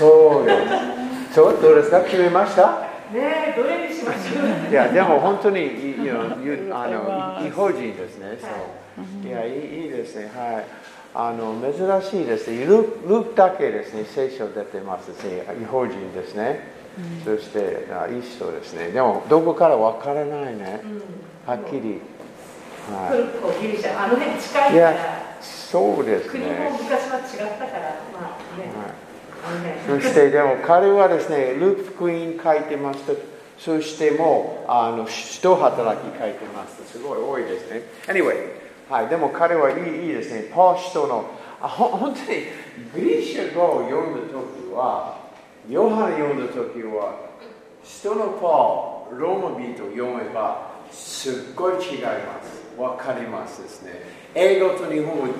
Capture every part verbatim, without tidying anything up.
そうよ。そう、どうですか、決めました？ねえ、どれにしましょう。いや、でも本当に、異邦人ですね。そう。いや、いいですね。はい。あの、珍しいですね。ループだけですね、聖書出てますし、異邦人ですね。そして、いい人ですね。でも、どこからわからないね。はっきり。トルコ、ギリシャ、あの辺近いから。そうですね。国も昔は違ったから、まあね。はい。そしてでも彼はですね、ルーク福音書いてました。そしてもうあの使徒働き書いてました。すごい多いですね。Anyway、はい、でも彼はいい、いいですね。パウロ使徒のあほ本当にギリシャ語を読んだ時は、ヨハネ読んだ時は、使徒のパウロ、ローマ人読めばすっごい違います。わかりますですね。英語と日本語訳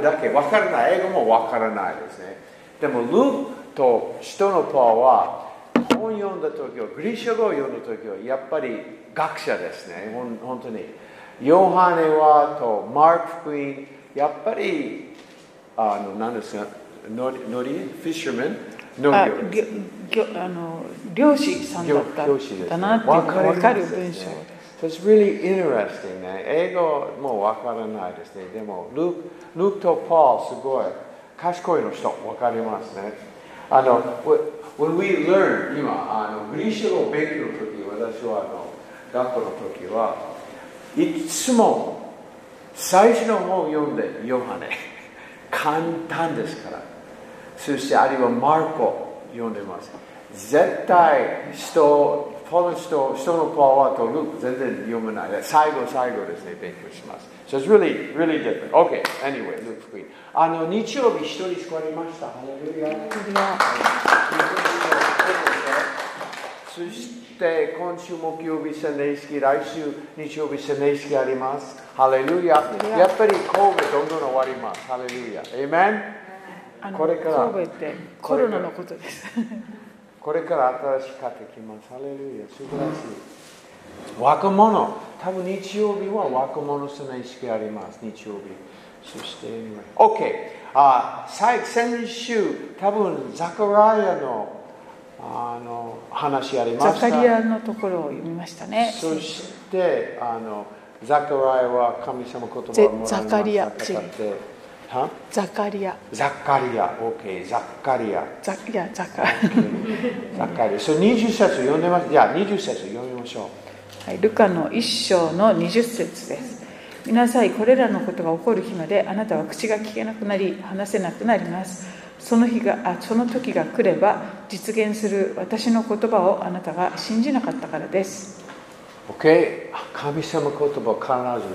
だけわからない。英語もわからないですね。でも、ルークと使徒のパウロは、本読んだときは、グリシャ語を読んだときは、やっぱり学者ですね。本当に。ヨハネはと、マーク福音、やっぱり、あの、何ですか、ノリ、ノリ、フィッシャーマン、農業。あの、漁師さんだったかなってわかる文章。So it's really interesting ね。英語もわからないですね。でも、ルーク、ルークとパウル、すごい賢いの人、わかりますね。あの、when we learn、今、あの、グリシャ語を勉強の時、私はあの、学校の時は、いつも最初の本を読んで、ヨハネ。簡単ですから。そして、あるいはマルコ、読んでます。絶対、人、パウロ使徒のパワーとルーク全然読めない。最後、最後ですね、勉強します。So it's really, really different. Okay, anyway, ルーク福音。あの、日曜日一人救われました。ハレルヤ。そして、今週木曜日、洗礼式、来週日曜日、洗礼式あります。ハレルヤ。やっぱり、神戸どんどん終わります。ハレルヤ。Amen? これから。神戸ってコロナのことです。これから新しく買ってきます。ハレルヤ、素晴らしい。若者、多分日曜日は若者の意識があります。日曜日。そして、OK。あ、最先週、多分ザカリアの、あの話ありました。ザカリアのところを読みましたね。そして、あのザカリアは神様言葉をもらいました。ザカリア。ザカリア。ザカリア。OK。ザカリア。ザカリア。ザカリア。そう、にじゅっ節読んでます。じゃあ、にじゅっ節読みましょう。はい、ルカのいっ章のにじゅっ節です。見なさい、これらのことが起こる日まで、あなたは口が聞けなくなり、話せなくなります。その日が、あ、その時が来れば、実現する私の言葉をあなたが信じなかったからです。OK。神様言葉を必ず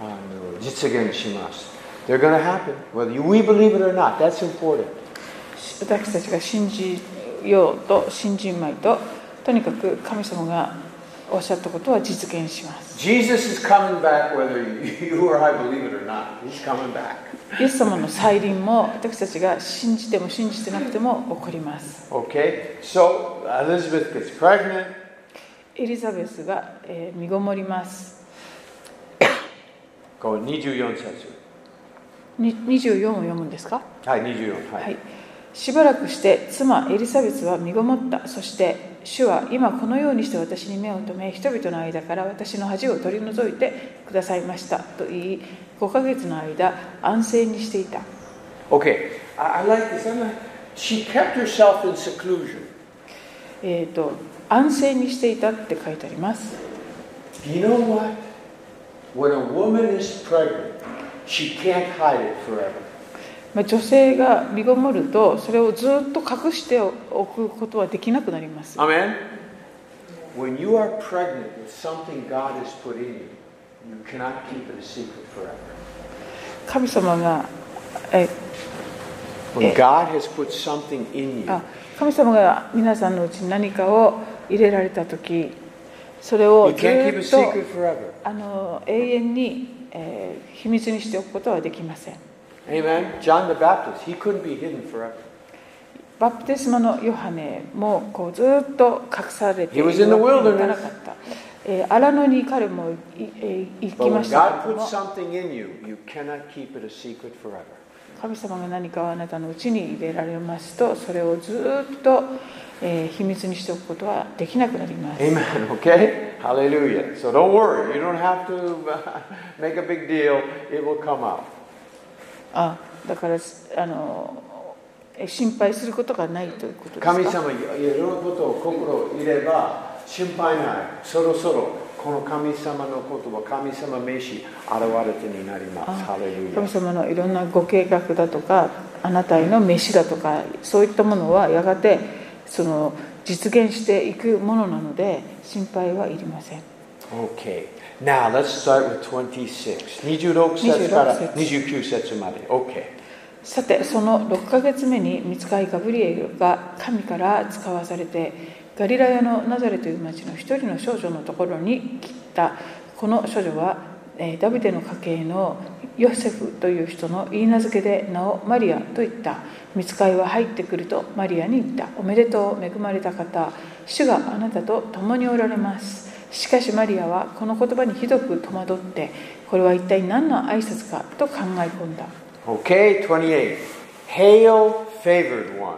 あの実現します。They're going to happen, whether we believe it or not. That's important. 私たちが信じようと信じまいと、とにかく神様がおっしゃったことは実現します。Jesus is coming back whether you or I believe it or not. He's coming back. イエス様の再臨も私たちが信じても信じてなくても起こります。Okay, so Elizabeth gets pregnant. エリザベスが、えー、身ごもります。こうにじゅうよん節。にじゅうよんを読むんですか？はい、にじゅうよん、はい、はい。しばらくして妻エリザベスは身ごもった。そして主は今このようにして私に目を留め、人々の間から私の恥を取り除いてくださいましたと言い、ごかげつの間安静にしていた。Okay, I like this. She kept herself in seclusion. えっと安静にしていたって書いてあります。You know what? When a woman is pregnant.She can't hide it forever. 女性が身ごもると、それをずっと隠しておくことはできなくなります。Amen. When you are pregnant with something God has put in you, you cannot keep it a secret forever. 神様が、え、When God has put something in you, 神様が皆さんのうちに何かを入れられたとき、それをずっとあの永遠に。えー、秘密にしておくことはできません。Amen. John the Baptist, he couldn't be hidden forever. バプテスマのヨハネもこうずっと隠されているわけにはいかなかった。えー、荒野に彼も行きましたけども。But when God puts something in you, you cannot keep it a secret forever. 神様が何かをあなたのうちに入れられますと、それをずっと、えー、秘密にしておくことはできなくなります。Amen. Okay? Hallelujah. So don't worry. You don't have to make a big deal. It will come out. あ、だからあの心配することがないということですか。神様いろんなことを心入れば心配ない。そろそろこの神様の言葉、神様召し現れてになります。ハレルヤ。神様のいろんなご計画だとか、あなたへの召しだとか、そういったものはやがてその実現していくものなので、心配はいりません。Okay. Now let's start with twenty-six. にじゅうろく節からにじゅうきゅう節まで。Okay.さて、そのろっかげつめに御使いガブリエルが神から使わされて、ガリラヤのナザレという町の一人の少女のところに来た。この少女はダビデの家系のヨセフという人の言い名付けで名をマリアと言った。御使いは入ってくるとマリアに言った。おめでとう、恵まれた方、主があなたと共におられます。しかしマリアはこの言葉にひどく戸惑って、これは一体何の挨拶かと考え込んだ。Okay, twenty-eight. Hail, favored one.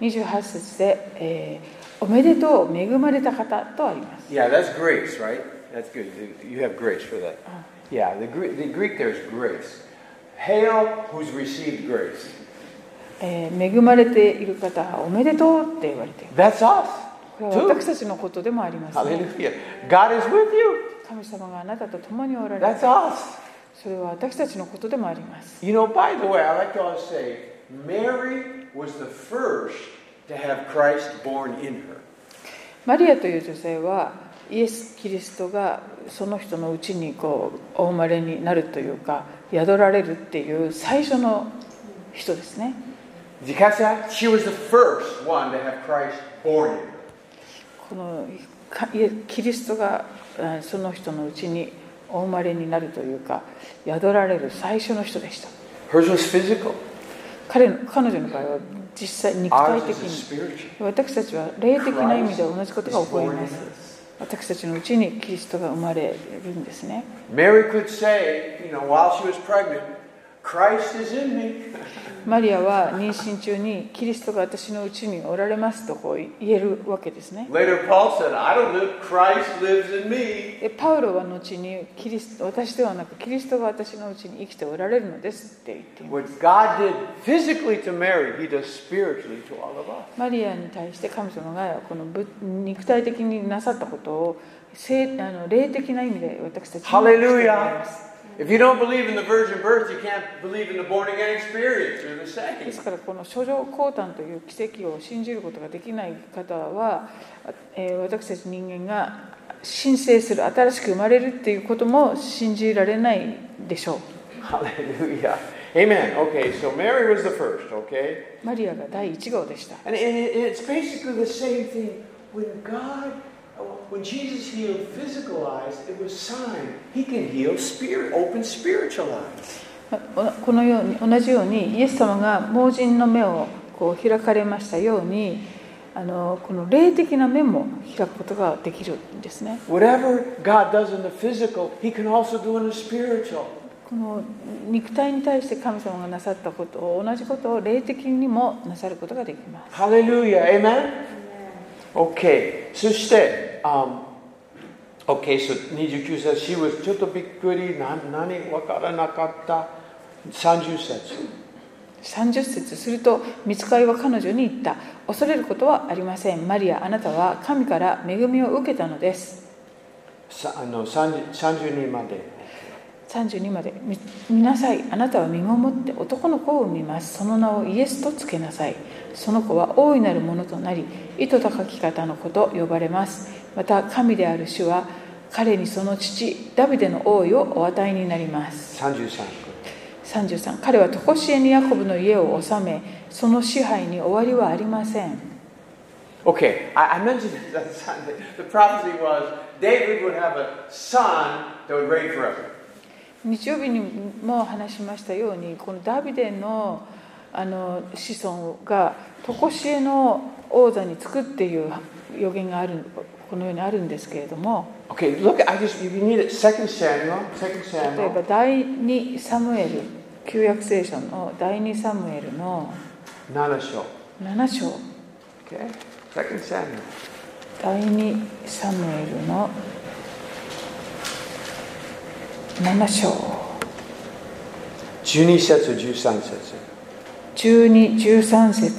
にじゅうはち節で、えー、おめでとう、恵まれた方とあります。Yeah, that's grace, right? That's good. You have grace for that. Yeah, the Greek, the Greek there is grace. Hail, who's received grace. えー、恵まれている方、おめでとうって言われている。That's us. これは私たちのことでもありますね。Hallelujah. God is with you. 神様があなたと共におられる。That's us.それは私たちのことでもあります。You know, by the way, I like to always say, Mary was the first to have Christ born in her. マリアという女性は、イエス・キリストがその人のうちにこうお生まれになるというか、宿られるっていう最初の人ですね。Did you catch that? She was the first one to have Christ born in her. このキリストがその人のうちにお生まれになるというか、宿られる最初の人でした。彼の彼女の場合は実際肉体的に、私たちは霊的な意味で同じことが起こります。私たちのうちにキリストが生まれるんですね。マリアは妊娠中にキリストが私のうちにおられますとこう言えるわけですね。Later, Paul said, I don't live, Christ lives in me. パウロは後にキリスト、私ではなくキリストが私のうちに生きておられるのですって言っています。What God did physically to Mary, He does spiritually to all of us. マリアに対して神様がこの肉体的になさったことを霊的な意味で私たちにしておられます。If you don't believe in the virgin birth, you can't believe in the born again experience or the second. ですからこの諸女降誕という奇跡を信じることができない方は、えー、私たち人間が新生する、新しく生まれるっていうことも信じられないでしょう。ハレルヤ。Amen. Okay, so Mary was the first, okay? マリアが第一号でした。And it's basically the same thing when God.When Jesus healed physical eyes, it was sign. He can heal spirit, open spiritual eyes. このように同じようにイエス様が盲人の目をこう開かれましたように、あのこの霊的な目も開くことができるんですね。Whatever God does in the physical, He can also do in the spiritual. この肉体に対して神様がなさったことを同じことを霊的にもなさることができます。ハレルヤ、Amen。Okay. そして、um, okay, so にじゅうきゅう節、she was ちょっとびっくり、な、何、わからなかった。さんじゅう節。さんじゅう節すると、御使いは彼女に言った。恐れることはありません。マリア、あなたは神から恵みを受けたのです。さ、あの、さんじゅうにまで。さんじゅうにまで。見なさい。あなたは身ごもって男の子を産みます。その名をイエスとつけなさい。その子は大いなるものとなり、意図高き方の子と呼ばれます。また神である主は彼にその父ダビデの王位をお与えになります。さんじゅうさん。さんじゅうさん。彼は常しえにヤコブの家を治め、その支配に終わりはありません。Okay, I mentioned this on Sunday. The prophecy was David would have a son that would reign forever.日曜日にも話しましたように、このダビデの、あの子孫が常しえの王座につくっていう予言がある、このようにあるんですけれども、okay, look, I just, you need it. Second Samuel, Second Samuel. 例えば第にサムエル旧約聖書の第二サムエルのなな章。なな章。Okay. Second Samuel. 第二サムエルのなな章。じゅうに節じゅうさん節。じゅうに、じゅうさん節。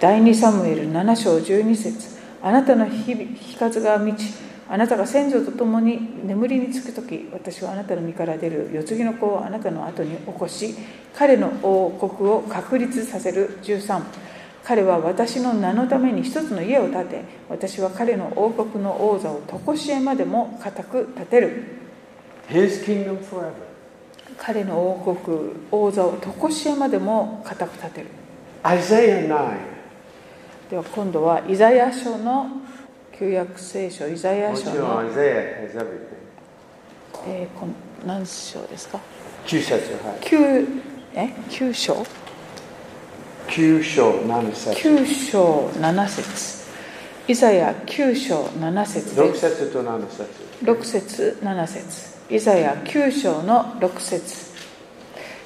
第二サムエルなな章じゅうに節。あなたの日数が満ち、あなたが先祖と共に眠りにつくとき、私はあなたの身から出る世継ぎの子をあなたの後に起こし、彼の王国を確立させる。じゅうさん、彼は私の名のために一つの家を建て、私は彼の王国の王座を常しえまでも固く建てる。 His kingdom forever. 彼の王国王座を常しえまでも固く建てる。 Isaiah きゅう。 では今度はイザヤ書の旧約聖書、イザヤ書のえー、この何章ですか？きゅう節、はい、きゅう、えきゅう章きゅう章なな節きゅう章なな節イザヤきゅう章なな節ろく節となな節ろく節なな節イザヤきゅう章のろく節。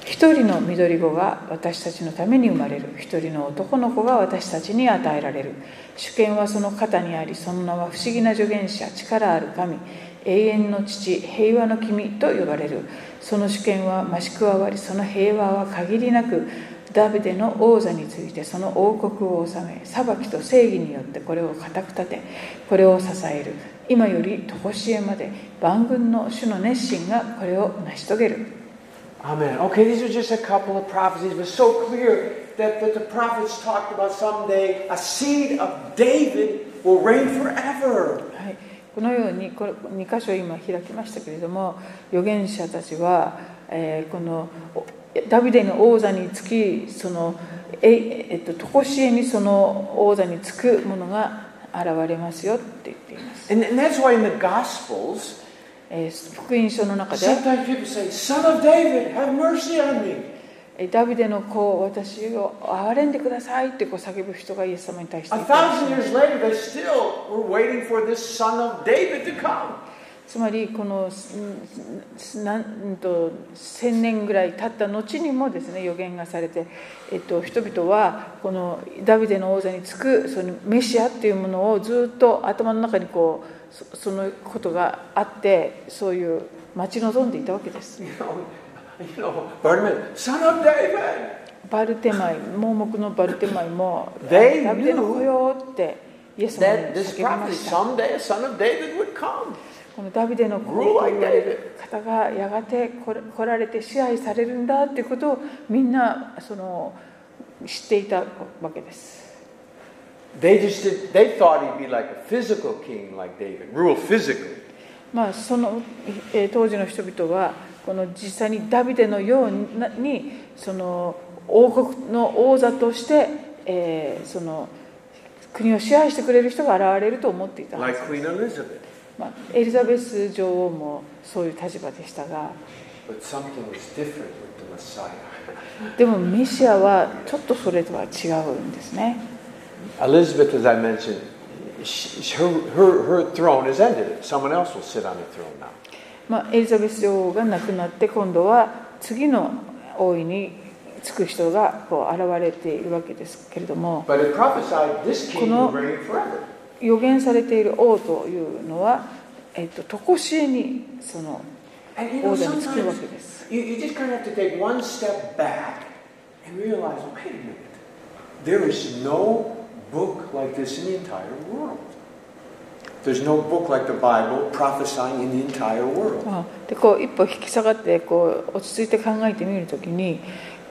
一人の緑子が私たちのために生まれる。一人の男の子が私たちに与えられる。主権はその肩にあり、その名は不思議な助言者、力ある神、永遠の父、平和の君と呼ばれる。その主権は増し加わり、その平和は限りなく、ダビデの王座についてその王国を治め、裁きと正義によってこれを固く立て、これを支える。今より常しえまで、万軍の主の熱心がこれを成し遂げる。Amen. Okay, these are just a couple of prophecies, but so clear that, that the prophets talked about someday a seed of David will reign forever. はい、このようにこれに箇所今開きましたけれども、預言者たちは、えー、このダビデの王座につき、そのええっと常しえにその王座につくものが現れますよって言っています。And, and that's why in the Gospels.福音書の中でダビデの子、私を憐れんでくださいってこう叫ぶ人がイエス様に対していた。つまりこのなんと千年ぐらい経った後にもですね、予言がされて、えっと、人々はこのダビデの王座につくそのメシアっていうものをずっと頭の中にこうそのことがあって、そういう待ち望んでいたわけです。バルテマイ、盲目のバルテマイもダビデの子よってイエス様に叫びました。このダビデの子と言われる方がやがて来られて支配されるんだということをみんなその知っていたわけです。They just did, they thought he'd be like a physical king like David, rule physically. まあその当時の人々はこの実際にダビデのようにその王国の王座として、えー、その国を支配してくれる人が現れると思っていたんです。Like Queen Elizabeth. まあエリザベス女王もそういう立場でしたが。But something was different with the Messiah. でもメシアはちょっとそれとは違うんですね。Elizabeth, as I mentioned, she, her, her, her throne is ended. Someone else will sit on the throne now. まあエリザベス女王が亡くなって、今度は次の王位につく人がこう現れているわけですけれども、この予言されている王というのは、えっと、常しえにその王座につくわけです。You, you just kind of have to take one step back and realize, wait a minute, there is no book like this in the entire world. There's no book like the Bible prophesying in the entire world. でこう一歩引き下がってこう落ち着いて考えてみるときに、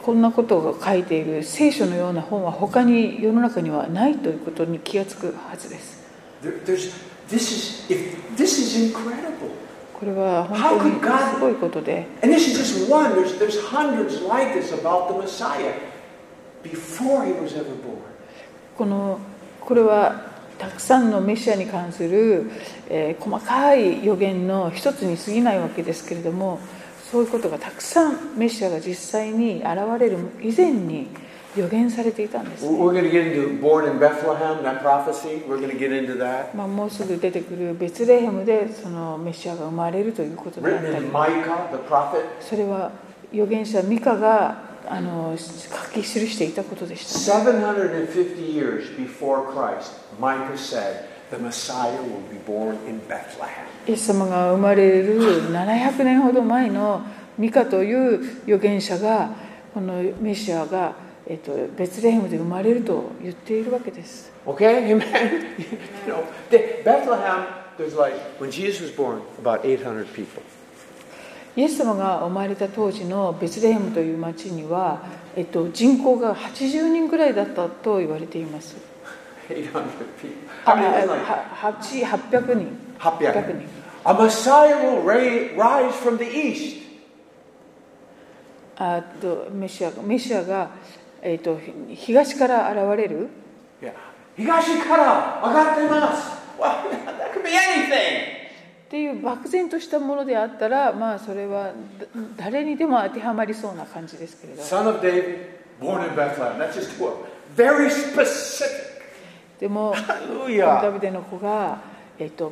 こんなことが書いている聖書のような本は他に世の中にはないということに気がつくはずです。There's this is if this is incredible. これは本当にすごいことで。And this is just one. There's there's hundreds like this about the Messiah before he was ever born.このこれはたくさんのメシアに関する、えー、細かい予言の一つに過ぎないわけですけれども、そういうことがたくさんメシアが実際に現れる以前に予言されていたんです、ね。We're going to get into born in Bethlehem, that prophecy. We're going to get into that. まあもうすぐ出てくるベツレヘムでそのメシアが生まれるということであったり、それは預言者ミカがあの書き記していたことでした。seven hundred fifty years before Christ, Micah said, the Messiah will be born in Bethlehem. イエス様が生まれるななひゃくねんほど前のミカという預言者がこのメシアが、えっと、ベツレヘムで生まれると言っているわけです。Okay, amen. You know, Bethlehem, there's like when Jesus was born, about eight hundred people.イエス様が生まれた当時のベツレヘムという町には、えっと、人口がはちじゅうにんぐらいだったと言われています。はっぴゃくにん。A Messiah will rise from the east. あとメシア、メシアが、えっと、東から現れる。いや、東から上がってます。Well, that could be anything.っていう漠然としたものであったら、まあそれは誰にでも当てはまりそうな感じですけれど。Son of David, born in Bethlehem. That's just very specific. でも、ダビデの子が、えっと、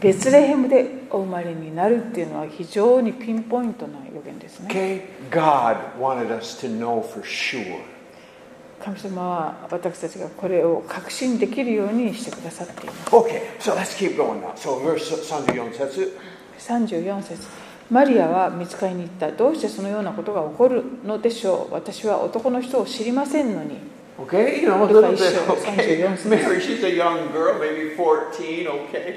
ベツレヘムでお生まれになるっていうのは非常にピンポイントな予言ですね。Okay. God wanted us to know for sure.神様は私たちがこれを確信できるようにしてくださっています。Okay, so let's keep going now. So verse さんじゅうよん節。さんじゅうよん節。マリアは御使いに言った。どうしてそのようなことが起こるのでしょう。私は男の人を知りませんのに。Okay, you know, a little bit. Okay. Mary, she's a young girl, maybe fourteen. Okay.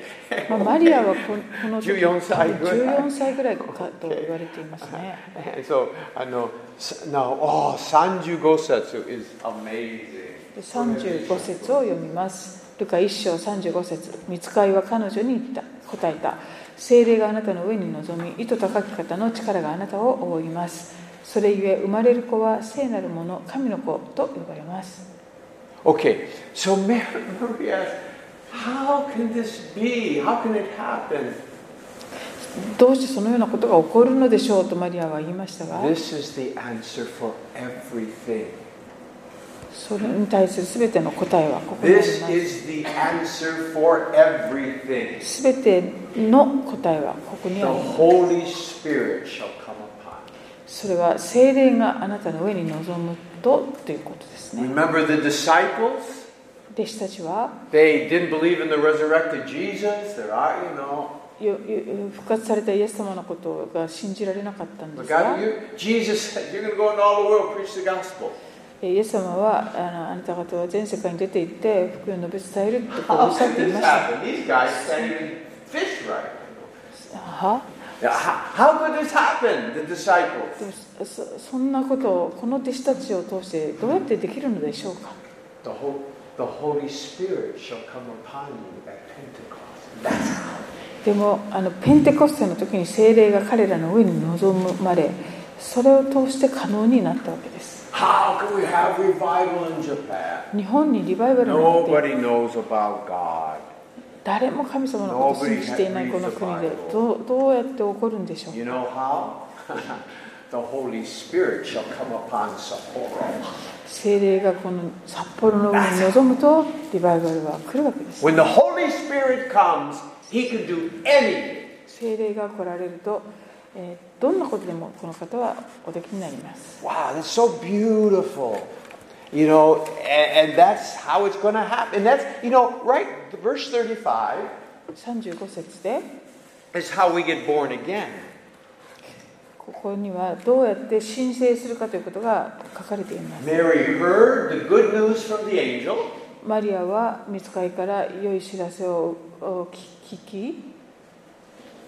マリアはこの時じゅうよんさいぐらいかと言われていますね。So, あの、now, oh, さんじゅうご節 is amazing. さんじゅうご節を読みます。ルカいっ章さんじゅうご節。御使いは彼女に言った。答えた。聖霊があなたの上に臨み、糸高き方の力があなたを覆います。それゆえ生まれる子は聖なるもの、神の子と呼ばれます。Okay, so Mary asked, how can this be? How can it happen? どうしてそのようなことが起こるのでしょうとマリアは言いましたが、This is the answer for everything. それに対するすべての答えはここにあります。This is the answer for everything. すべての答えはここにあります。The Holy Spirit shall come.それは聖霊があなたの上に臨むとということですね。Remember the disciples? 弟子たちは They didn't believe in the resurrected Jesus. There are, you know. 復活されたイエス様のことが信じられなかったんですが。Jesus said, "You're going to go into all the world and preach the gospel." イエス様はあのあなた方は全世界に出て行って福音を述べ伝えるとおっしゃっていました。These guys can't even fish right. は？How could this happen, the disciples? そんなことをこの弟子たちを通してどうやってできるのでしょうか。The Holy Spirit shall come upon you at Pentecost. That's how. でもあのペンテコステの時に聖霊が彼らの上に臨むまで、それを通して可能になったわけです。How can we have revival in Japan? 日本にリバイバルなんて。Nobody knows about God.誰も神様のことを信じていないこの国でど う, どうやって起こるんでしょうか。You know how? The Holy Spirit shall come upon Sapporo. 聖霊がこの札幌の上に臨むとリバイバルは来るわけです。When the Holy Spirit comes, he can do anything. 聖霊が来られると、えー、どんなことでもこの方はおできになります。Wow, that's so beautiful.You know, and, and that's how it's going to happen. And that's, you know, right, verse thirty-five さんじゅうご節で is how we get born again. ここにはどうやって申請するかということが書かれています。Mary heard the good news from the angel. マリアは御使いから良い知らせを聞き。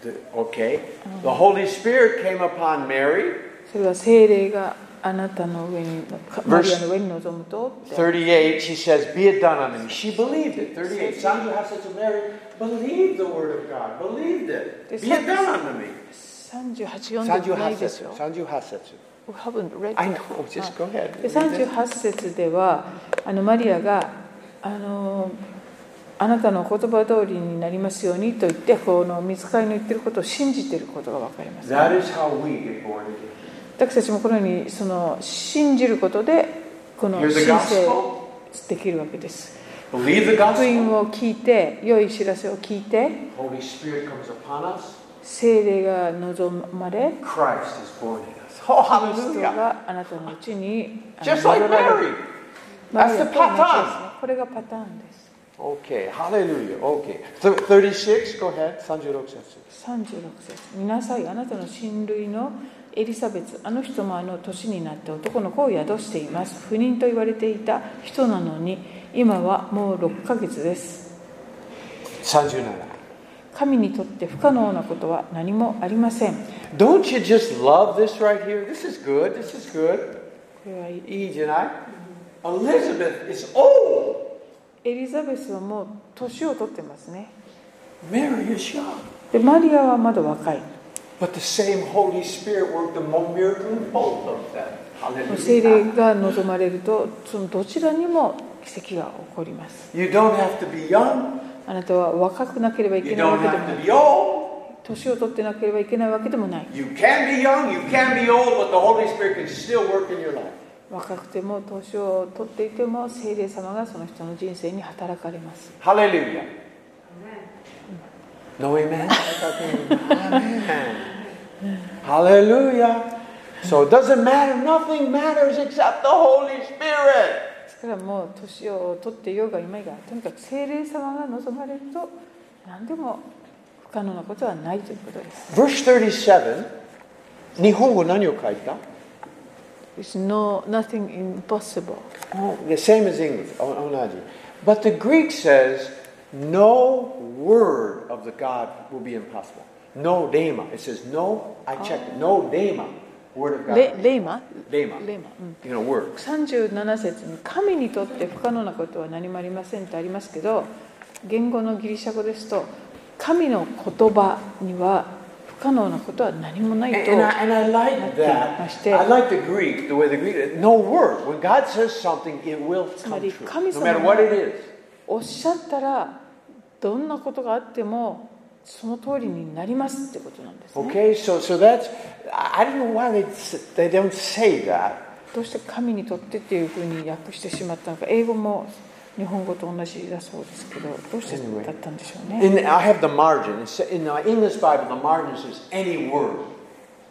The, okay. The Holy Spirit came upon Mary. それは聖霊があなたの上に、マリアの上に臨むと。thirty-eight she says, "Be it done on me." She believed it. thirty-eight Mary believed the word of God. Believed it. Be it done on me. thirty-eight節。さんじゅうはち節。We haven't read. I know. Just go ahead. さんじゅうはち節では、あのマリアがあのあなたの言葉通りになりますようにと言って、この御使いの言ってることを信じていることがわかります。That is how we get born again.私たちもこのようにその信じることでこの申請できるわけです。福音を聞いて、良い知らせを聞いて、聖霊が望まれ、キリストがあなたのうちに宿られる。これがパターンです。Okay, hallelujah. Okay. thirty-six, go ahead. さんじゅうろく節。さんじゅうろく節。見なさい、あなたの親類のエリザベツ、あの人もあの年になって男の子を宿しています。不妊と言われていた人なのに、今はもうろっかげつです。さんじゅうなな。神にとって不可能なことは何もありません。Don't you just love this right here? This is good. This is good. これはいい。いいじゃない？ Elizabeth is old. エリザベスはもう年を取ってますね。Mary is young. で、マリアはまだ若い。But the same Holy Spirit worked the miracle in both of them. Hallelujah. 聖霊が望まれると、そのどちらにも奇跡が起こります。You don't have to be young.あなたは若くなければいけないわけでもない。年を取ってなければいけないわけでもない。若くても年を取っていても聖霊様がその人の人生に働かれます。ハレルヤ。ノイメン。ハレルヤ。So it doesn't matter. Nothing matters except the Holy Spirit.だからもう年を取っていようがいまいが、とにかく聖霊様が望まれると何でも不可能なことはないということです。Verse thirty-seven、日本語何を書いた ？It's no nothing impossible. The same as English. 同じ。But the Greek says no word of the God will be impossible. No rhema. It says no. I checked it. No rhema.レ, レイマレイマ、うん、you know, word. さんじゅうなな節に神にとって不可能なことは何もありませんとありますけど、言語のギリシャ語ですと神の言葉には不可能なことは何もないとなっていまして、I like the Greek, the way the Greek, no word. When God says something, it will come true. No matter what it is. おっしゃったらどんなことがあってもその通りになりますってことなんですね。Okay, so so that's I don't know why they they don't say that. どうして神にとってっていうふうに訳してしまったのか。英語も日本語と同じだそうですけど、どうしてだったんでしょうね。Anyway, in I have the margin. In the English Bible, the margin says any word.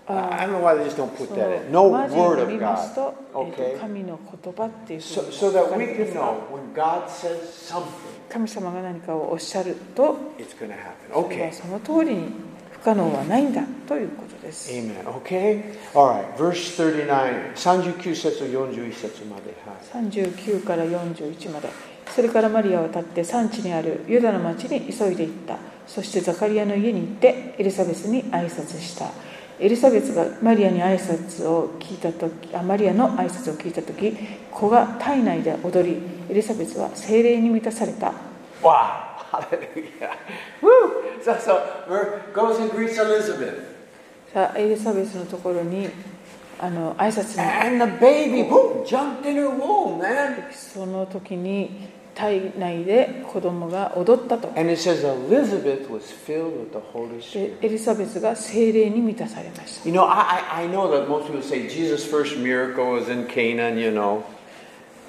I don't know why they just don't put that in. No word of God. Okay. 神の言葉っていうふうに。So so that we can know when God says something.神様が何かをおっしゃると、okay. その通りに不可能はないんだということです。Amen. Okay. All right. Verse さんじゅうきゅう、さんじゅうきゅう節とよんじゅういち節まで。はい、さんじゅうきゅうからよんじゅういちまで。それからマリアは立って産地にあるユダの町に急いで行った。そしてザカリアの家に行ってエリザベスに挨拶した。エリザベスがマリアに挨拶を聞いたとき、あ、マリアの挨拶を聞いたとき、子が体内で踊り、エリザベスは聖霊に満たされた。わあ、ハレルヤ。Woo! So so goes and greets Elizabeth. さあ、エリザベスのところにあの挨拶に。And the baby boom jumped in her womb, man. その時に体内で子供が踊ったと。And it says Elizabeth was filled with the Holy Spirit. エリザベスが聖霊に満たされました。You know, I I know that most people say Jesus' first miracle was in Canaan, you know.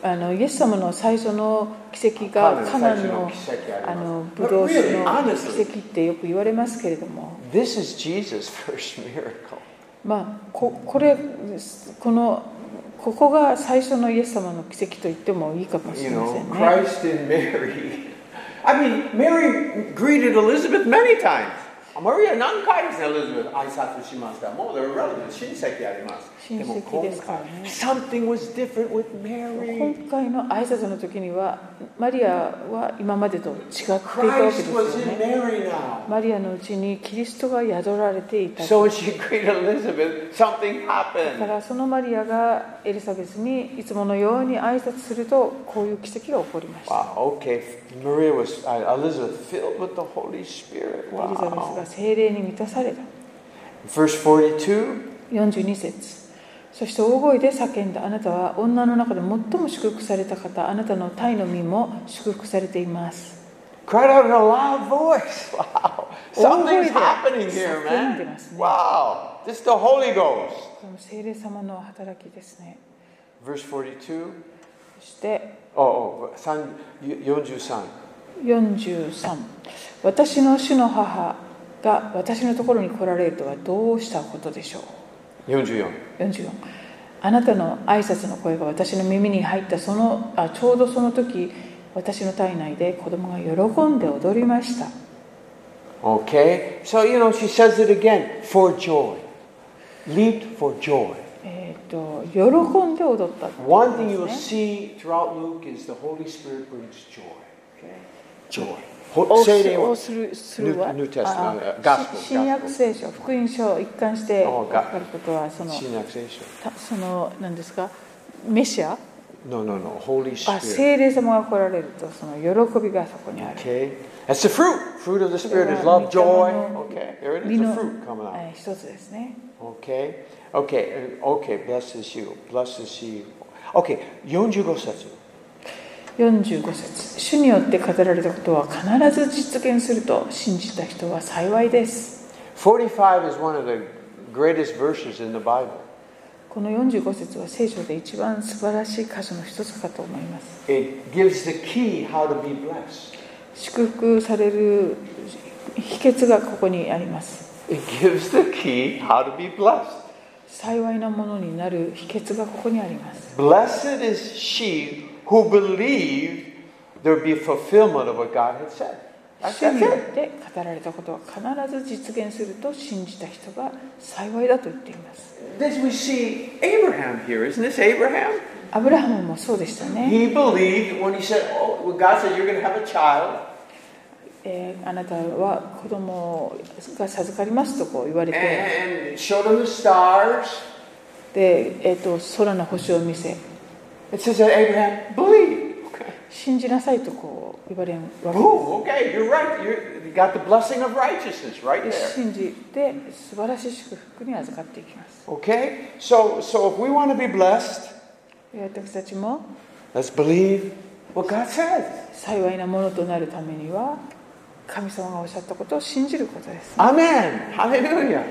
あのイエス様の最初の奇跡がカナンのあのブドウ酒の奇跡ってよく言われますけれども、This is Jesus' first miracle. まあ こ, これこのここが最初のイエス様の奇跡と言ってもいいかもしれませんね。You know, Christ and Mary. I mean, Mary greeted Elizabeth many times.マリア何回ですね、エリザベス挨拶しました。もうレラル親戚あります。親戚ですからね。Something was different with Mary. 今回の挨拶の時にはマリアは今までと違っていたわけですよね。マリアのうちにキリストが宿られていた。So she greeted Elizabeth. Something happened. だからそのマリアがエリザベスにいつものように挨拶するとこういう奇跡が起こりました。Wow, okay. Maria was Elizabeth filled with the Holy Spirit. Wow.聖霊に満たされた。Verse よんじゅうに。よんじゅうに節。そして大声で叫んだ。あなたは女の中で最も祝福された方。あなたの胎の身も祝福されています。Cried out in a loud voice. Wow. Something's happening here, man. Wow. This is the Holy Ghost. 聖霊様の働きですね。Verse よんじゅうに。そして。Oh, oh. よんじゅうさん。よんじゅうさん。私の主の母が私のところに来られるとはどうしたことでしょう。よんじゅうよん。よんじゅうよん。あなたの挨拶の声が私の耳に入ったそのあちょうどその時、私の体内で子供が喜んで踊りました。Okay, so you know she says it again for joy, leaped for joy.喜んで踊ったってことですね。をするするは新約聖書、福音書を一貫して分かることはその新約聖書、その何ですか、メシア、no no no、Holy Spirit、聖霊様が来られるとその喜びがそこにある。Okay. That's the fruit. Fruit of the Spirit is love, joy. Okay, here it is. The fruit coming out. 一つですね。Okay.Okay, okay, blesses you, blesses you. Okay, よんじゅうご節。よんじゅうご節。主によって語られたことは必ず実現すると信じた人は幸いです。よんじゅうご is one of the greatest verses in the Bible. このよんじゅうご節は聖書で一番素晴らしい箇所の一つかと思います。It gives the key how to be blessed. 祝福される秘訣がここにあります。It gives the key how to be blessed.幸いなものになる秘訣がここにあります。Blessed is she who believed there would be fulfillment of what God had said. 主によって語られたことは必ず実現すると信じた人が幸いだと言っています。This we see Abraham here, isn't this Abraham? アブラハムもそうでしたね。He believed when he said, oh, God said you're going to have a child.えー、あなたは子供が授かりますとこう言われて、And show them the stars. で、えーと、空の星を見せ、It says that Abraham believed. Okay. 信じなさいとこう言われるわけです。Oh, okay, you're right. You got the blessing of righteousness right there. 信じて素晴らしい祝福に預かっていきます。Okay, so so if we want to be blessed, 私たちも Let's believe what God says. 幸いなものとなるためには。神様がおっしゃったことを信じることです、ね。アメン、ハレルヤ。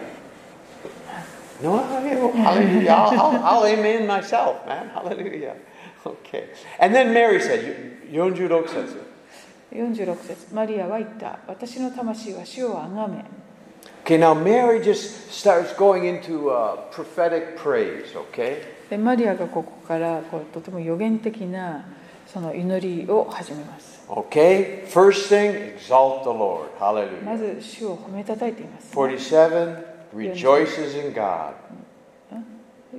No, hallelujah. I'll, I'll amen myself, man. Hallelujah. Okay. And then Mary said, よんじゅうろく節。よんじゅうろく節。マリアは言った。私の魂は主をあがめ。Okay, now Mary just starts going into a prophetic praise, okay? でマリアがここからこうとても予言的なその祈りを始めます。Okay, first thing, exalt the Lord. Hallelujah. まず主を褒めたたいています、ね。よんじゅうなな rejoices in God.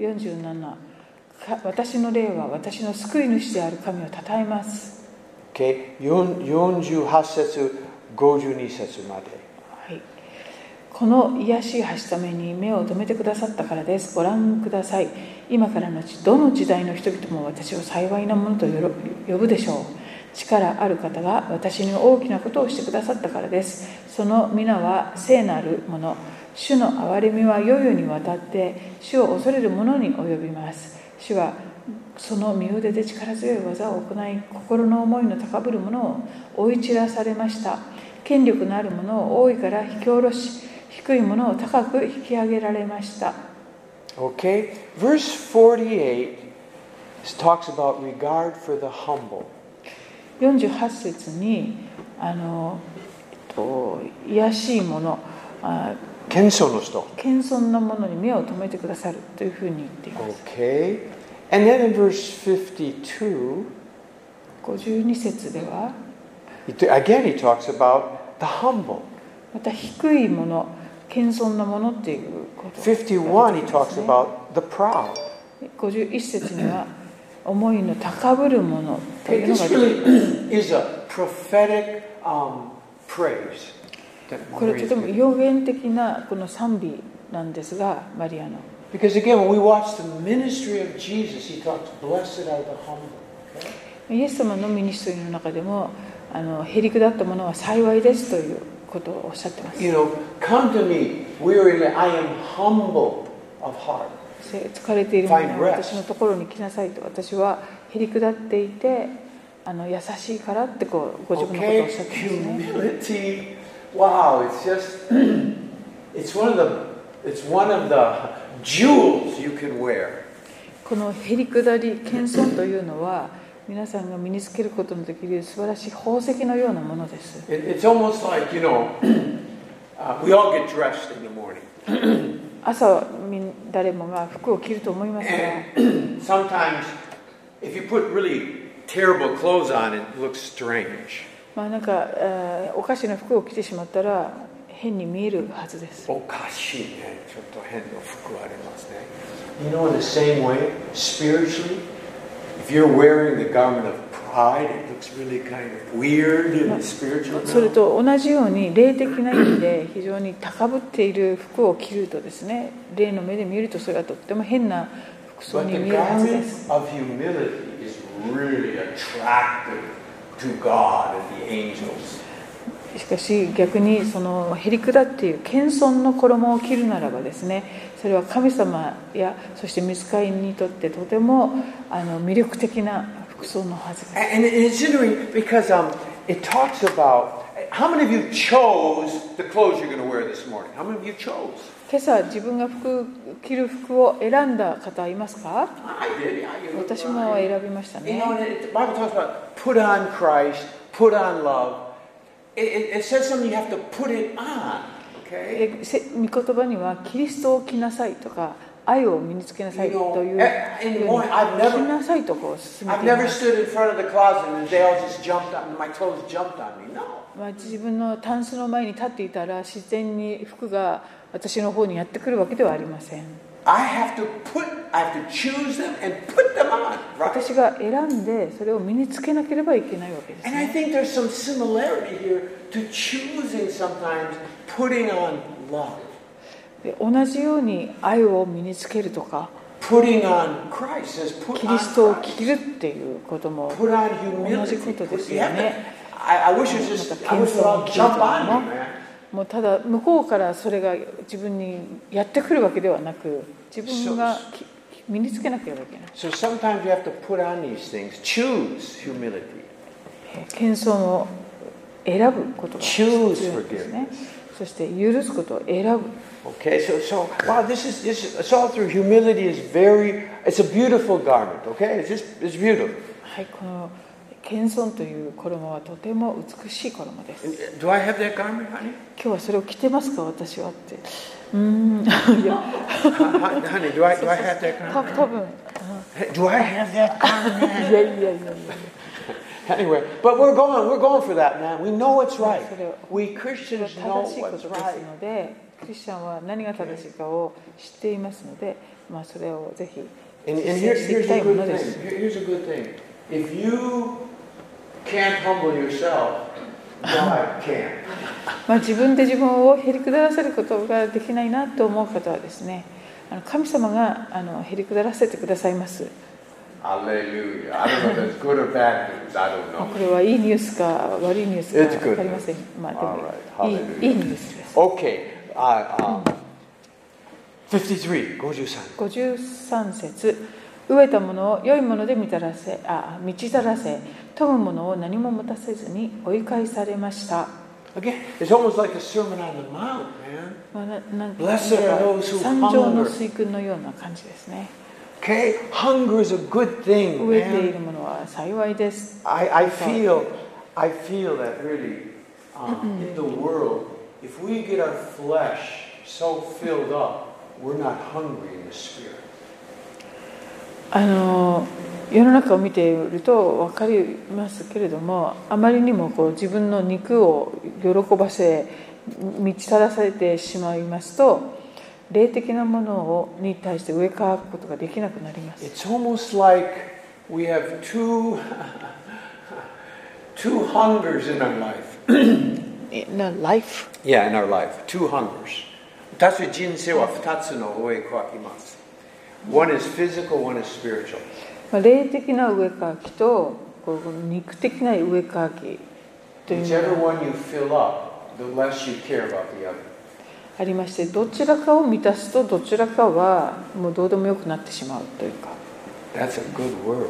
よんじゅうなな私の霊は私の救い主である神を称えます。Okay, よんじゅうはち節、ごじゅうに節まで。はい。この癒しい橋ために目を留めてくださったからです。ご覧ください。今からのどの時代の人々も私を幸いなものと呼ぶでしょう。力ある方が私に大きなことをしてくださったからです。その皆は聖なるもの。主の憐れみは世々にわたって、主を恐れる者に及びます。主はその身腕で力強い技を行い、心の思いの高ぶる者を追い散らされました。権力のある者を多いから引き下ろし、低い者を高く引き上げられました。Okay, verse forty-eight talks about regard for the humble.よんじゅうはち節にあの、えっと、卑しいもの、謙遜の人、謙遜なものに目を留めてくださるというふうに言っています。Okay. And then in verse fifty-two, ごじゅうに節では、again he talks about the humble. また低いもの、謙遜なものっていうことですね。ごじゅういち he talks about the proud. ごじゅういち節には思いの高ぶるものというのが出ています。これとても予言的なこの賛美なんですが、マリアの。イエス様のミニストリーの中でも、あのへりくだったものは幸いですということをおっしゃっています。You know, come to me, wearily, I am humble of heart.疲れている者は私のところに来なさいと、私はへりくだっていてあの優しいからってこうご自分のことをおっしゃってますね。Okay. Humility. Wow, it's just it's one of the it's one of the jewels you can wear. このへりくだり謙遜というのは皆さんが身につけることのできる素晴らしい宝石のようなものです。It, it's almost like you know、We all get dressed in the morning. 朝誰もが服を着ると思いますね。 Sometimes, if you put really terrible clothes on, it looks strange. まあなんかおかしな服を着てしまったら変に見えるはずです。おかしいね。ちょっと変な服ありますね。You know, in the same way, spiritually, if you're wearing the garment of pride, it looks really kind of weird and spiritual. それと同じように霊的な意味で非常に高ぶっている服を着るとですね、霊の目で見るとそれがとっても変な服装に見えるはずです。But the garment of humility is really attractive to God and the angels.しかし逆にそのへりくだっていう謙遜の衣を着るならばですね、それは神様やそして御使いにとってとてもあの魅力的な服装のはずです。And it's interesting because um it talks about how many of you chose the clothes you're going to wear this morning? How many of you chose? 今朝自分が服着る服を選んだ方いますか？私も選びましたね。The Bible talks about put on Christ, put on love.It says something you have to put it on, okay? 御言葉にはキリストを着なさいとか愛を身につけなさいという着なさいとこう進めています。自分のタンスの前に立っていたら自然に服が私の方にやってくるわけではありません。私が選んでそれを身につけなければいけないわけです、ね。And I think there's some similarity here to choosing sometimes putting on love. で同じように愛を身につけるとか、putting on Christ says put on Christ. キリストを着るっていうことも同じことですよね。I wish it was just I wish it all jump on you, man.もうただ向こうからそれが自分にやってくるわけではなく、自分が身につけなければいけない。So sometimes you have to put on these things. Choose humility. 謙遜を選ぶことが必要ですね。そして許すことを選ぶ。Okay, so so wow, this is this is all through humility is very. It's a beautiful garment. Okay, it's just it's beautiful. はい、この謙遜という衣はとても美しい衣です。Do I have that garment, honey? 今日はそれを着てますか、私はって。うーん。いや。Honey, do I do I have that garment? 多分。Do I have that garment? いやいやいやいや。Anyway, but we're going, we're going for that, man. We know what's right. We Christians know what's right. クリスチャンは何が正しいかを知っていますので、まあそれをぜひ実践していきたいものです。Here's a good thing. If you can't humble yourself, God can. まあ自分で自分をへりくだらせることができないなと思う方はですね、あの神様があのへりくだらせてくださいます。Hallelujah. I don't know if it's good or bad news. I don't know. これはいいニュースか悪いニュースかわかりません。まあでもいいニュースです。Okay. Uh, um, ごじゅうさん。ごじゅうさん節。飢えたものを良いもので満たらせ、あ、満ちざらせ、富むものを何も持たせずに追い返されました。Again, it's almost like a sermon on the mount, man. Blessed are those who hunger. 山上の水訓のような感じですね。Okay, hunger is a good thing, man. 飢えているものは幸いです。I I feel I feel that really um, in the world, if we get our flesh so filled up, we're not hungry in the spirit.あの世の中を見ていると分かりますけれども、あまりにもこう自分の肉を喜ばせ満ちたらされてしまいますと、霊的なものに対して植え替わることができなくなります。It's almost like we have two two hungers in our life. In our life? Yeah, in our life. Two hungers. 私の人生は二つの植え替わります。One is physical, one is spiritual. 霊的な植え替きとこう肉的な植え替きというのが up, the less you care about the other. ありまして、どちらかを満たすとどちらかはもうどうでもよくなってしまうというか。That's a good word.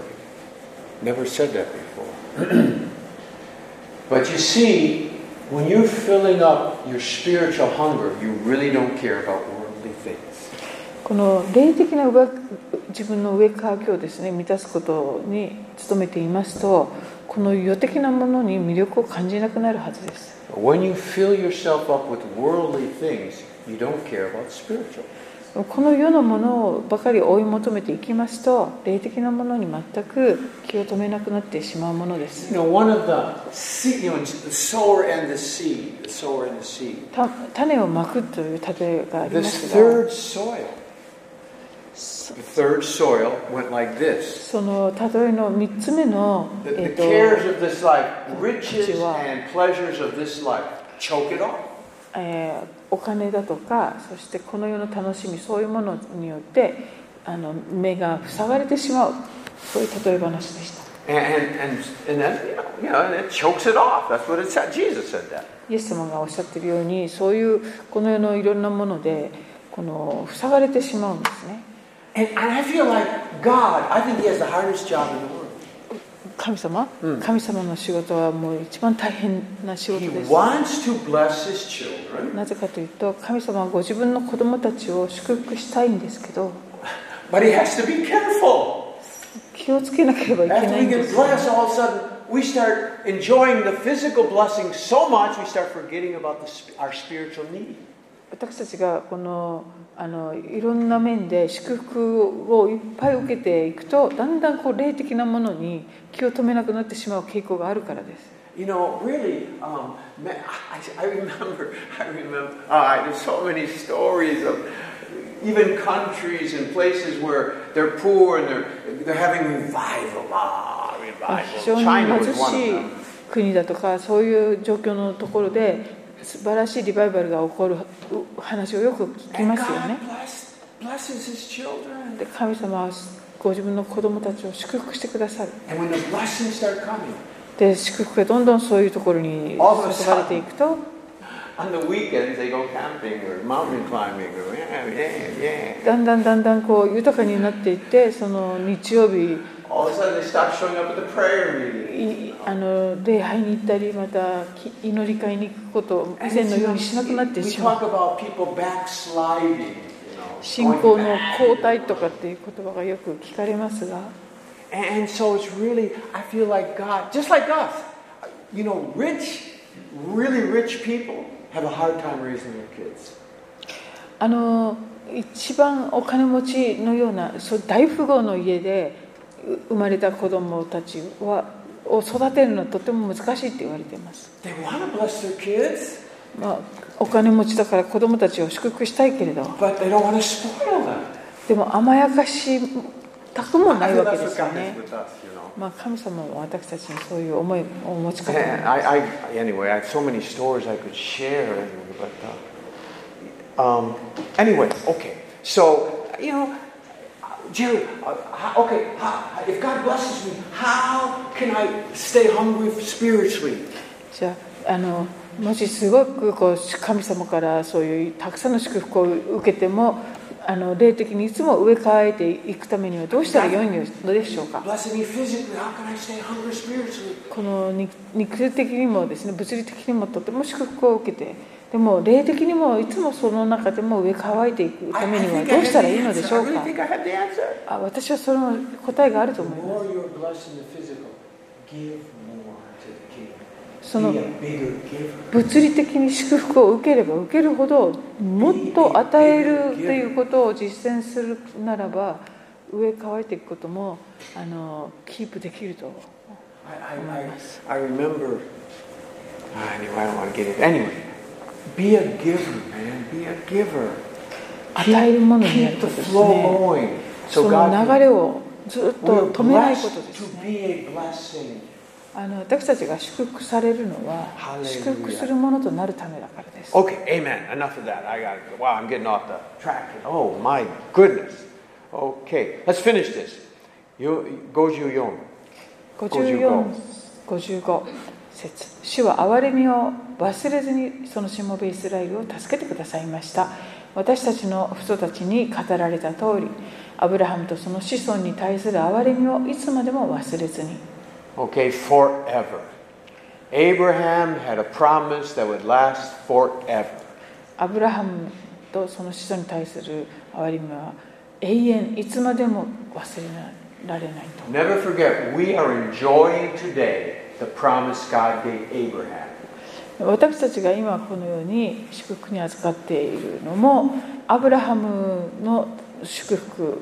Never said that before. But you see, when you're filling up your spiritual hunger, you really don't care about worldly things.この霊的な自分の上から今日ですね、満たすことに努めていますと、この世的なものに魅力を感じなくなるはずです。When you fill yourself up with worldly things, you don't care about spiritual. この世のものばかり追い求めていきますと、霊的なものに全く気を止めなくなってしまうものです。You know, one of the seed, you know, the sower and the seed, the sower and the seed. 種をまくという例えがありますが。The third soil.The third soil went like this. The, the cares of this life, riches and pleasures of this life, choke it off. お金だとか、そしてこの世の楽しみ、そういうものによってあの目が塞がれてしまう、そういう例え話でした。And and and then you know, and it chokes it off. That's what it said. Jesus said that. イエス様がおっしゃっているように、そういうこの世のいろんなものでこの塞がれてしまうんですね。And I feel like God, I think He has the hardest job in the world. 神様、mm. 神様の仕事はもう一番大変な仕事です。He wants to bless His children. なぜかというと、神様はご自分の子供たちを祝福したいんですけど、But He has to be careful. 気をつけなければいけないんです。After we get blessed, all of a sudden we start enjoying the physical blessing so much, we start forgetting about the, our spiritual need.私たちがこの、あのいろんな面で祝福をいっぱい受けていくと、だんだんこう霊的なものに気を止めなくなってしまう傾向があるからです。You know, really, um, I, I remember, I remember, uh, there's so many stories of even countries and places where they're poor and they're they're having revival. Ah, revival. China was one of them. 国だとかそういう状況のところで。素晴らしいリバイバルが起こる話をよく聞きますよね。で、神様はご自分の子供たちを祝福してくださる。で、祝福がどんどんそういうところに注がれていくと、だんだんだんだんこう豊かになっていって、その日曜日、あの礼拝に行ったり、また祈り会に行くことを以前のようにしなくなってしまう。信仰の後退とかっていう言葉がよく聞かれますが、あの一番お金持ちのようなそう大富豪の家で生まれた子供たちはを育てるのはとても難しいって言われています。まあ、お金持ちだから子供たちを祝福したいけれど、でも甘やかしたくもないわけですよね。まあ、神様も私たちにそういう思いをお持ちかと思います。Jerry, uh, okay, how, if God blesses me, how can I stay hungry spiritually? じゃあ、あの、もしすごくこう神様からそういうたくさんの祝福を受けても、あの霊的にいつも植え替えていくためにはどうしたらよいのでしょうか。この肉的にもですね、物理的にもとても祝福を受けて、でも霊的にもいつもその中でも植え替えていくためにはどうしたらいいのでしょうか。あ、私はその答えがあると思います。その物理的に祝福を受ければ受けるほどもっと与えるということを実践するならば、植え替えていくこともあのキープできると思います。I, I, I remember. Anyway, I don't want to get it. Anyway, be a giver, man. Be a giver. 与えるものになることですね。その流れをずっと止めないことですね。あの私たちが祝福されるのは、祝福するものとなるためだからです。Okay, amen. Enough of that. I got it. Wow, I'm getting off the track. Oh my goodness. Okay, let's finish this. ごじゅうよん。ごじゅうよん、ごじゅうご節。主は憐れみを忘れずにそのしもべイスラエルを助けてくださいました。私たちの父祖たちに語られた通り、アブラハムとその子孫に対する憐れみをいつまでも忘れずに。Okay, forever. Abraham had a promise that would last forever. アブラハムとその子孫に対する憐れみは永遠いつまでも忘れられないと。Never forget, we are enjoying today the promise God gave Abraham. 私たちが今このように祝福に扱っているのもアブラハムの祝福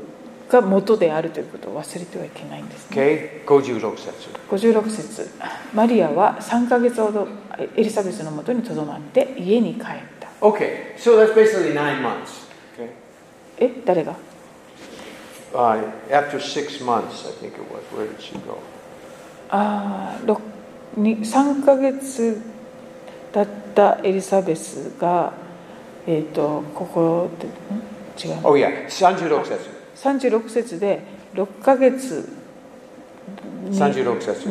が元であるということを忘れてはいけないんですね。 ごじゅうろくせつ、マリアはさんかげつほどエリザベスのもとにとどまって家に帰った。 Okay, so that's basically nine months. Okay. え、誰が uh, After six months, I think it was, where did she go? あー、さんかげつだったエリザベスが、えー、とここでん違う、oh, yeah. さんじゅうろくせつさんじゅうろくせつでろっかげつにな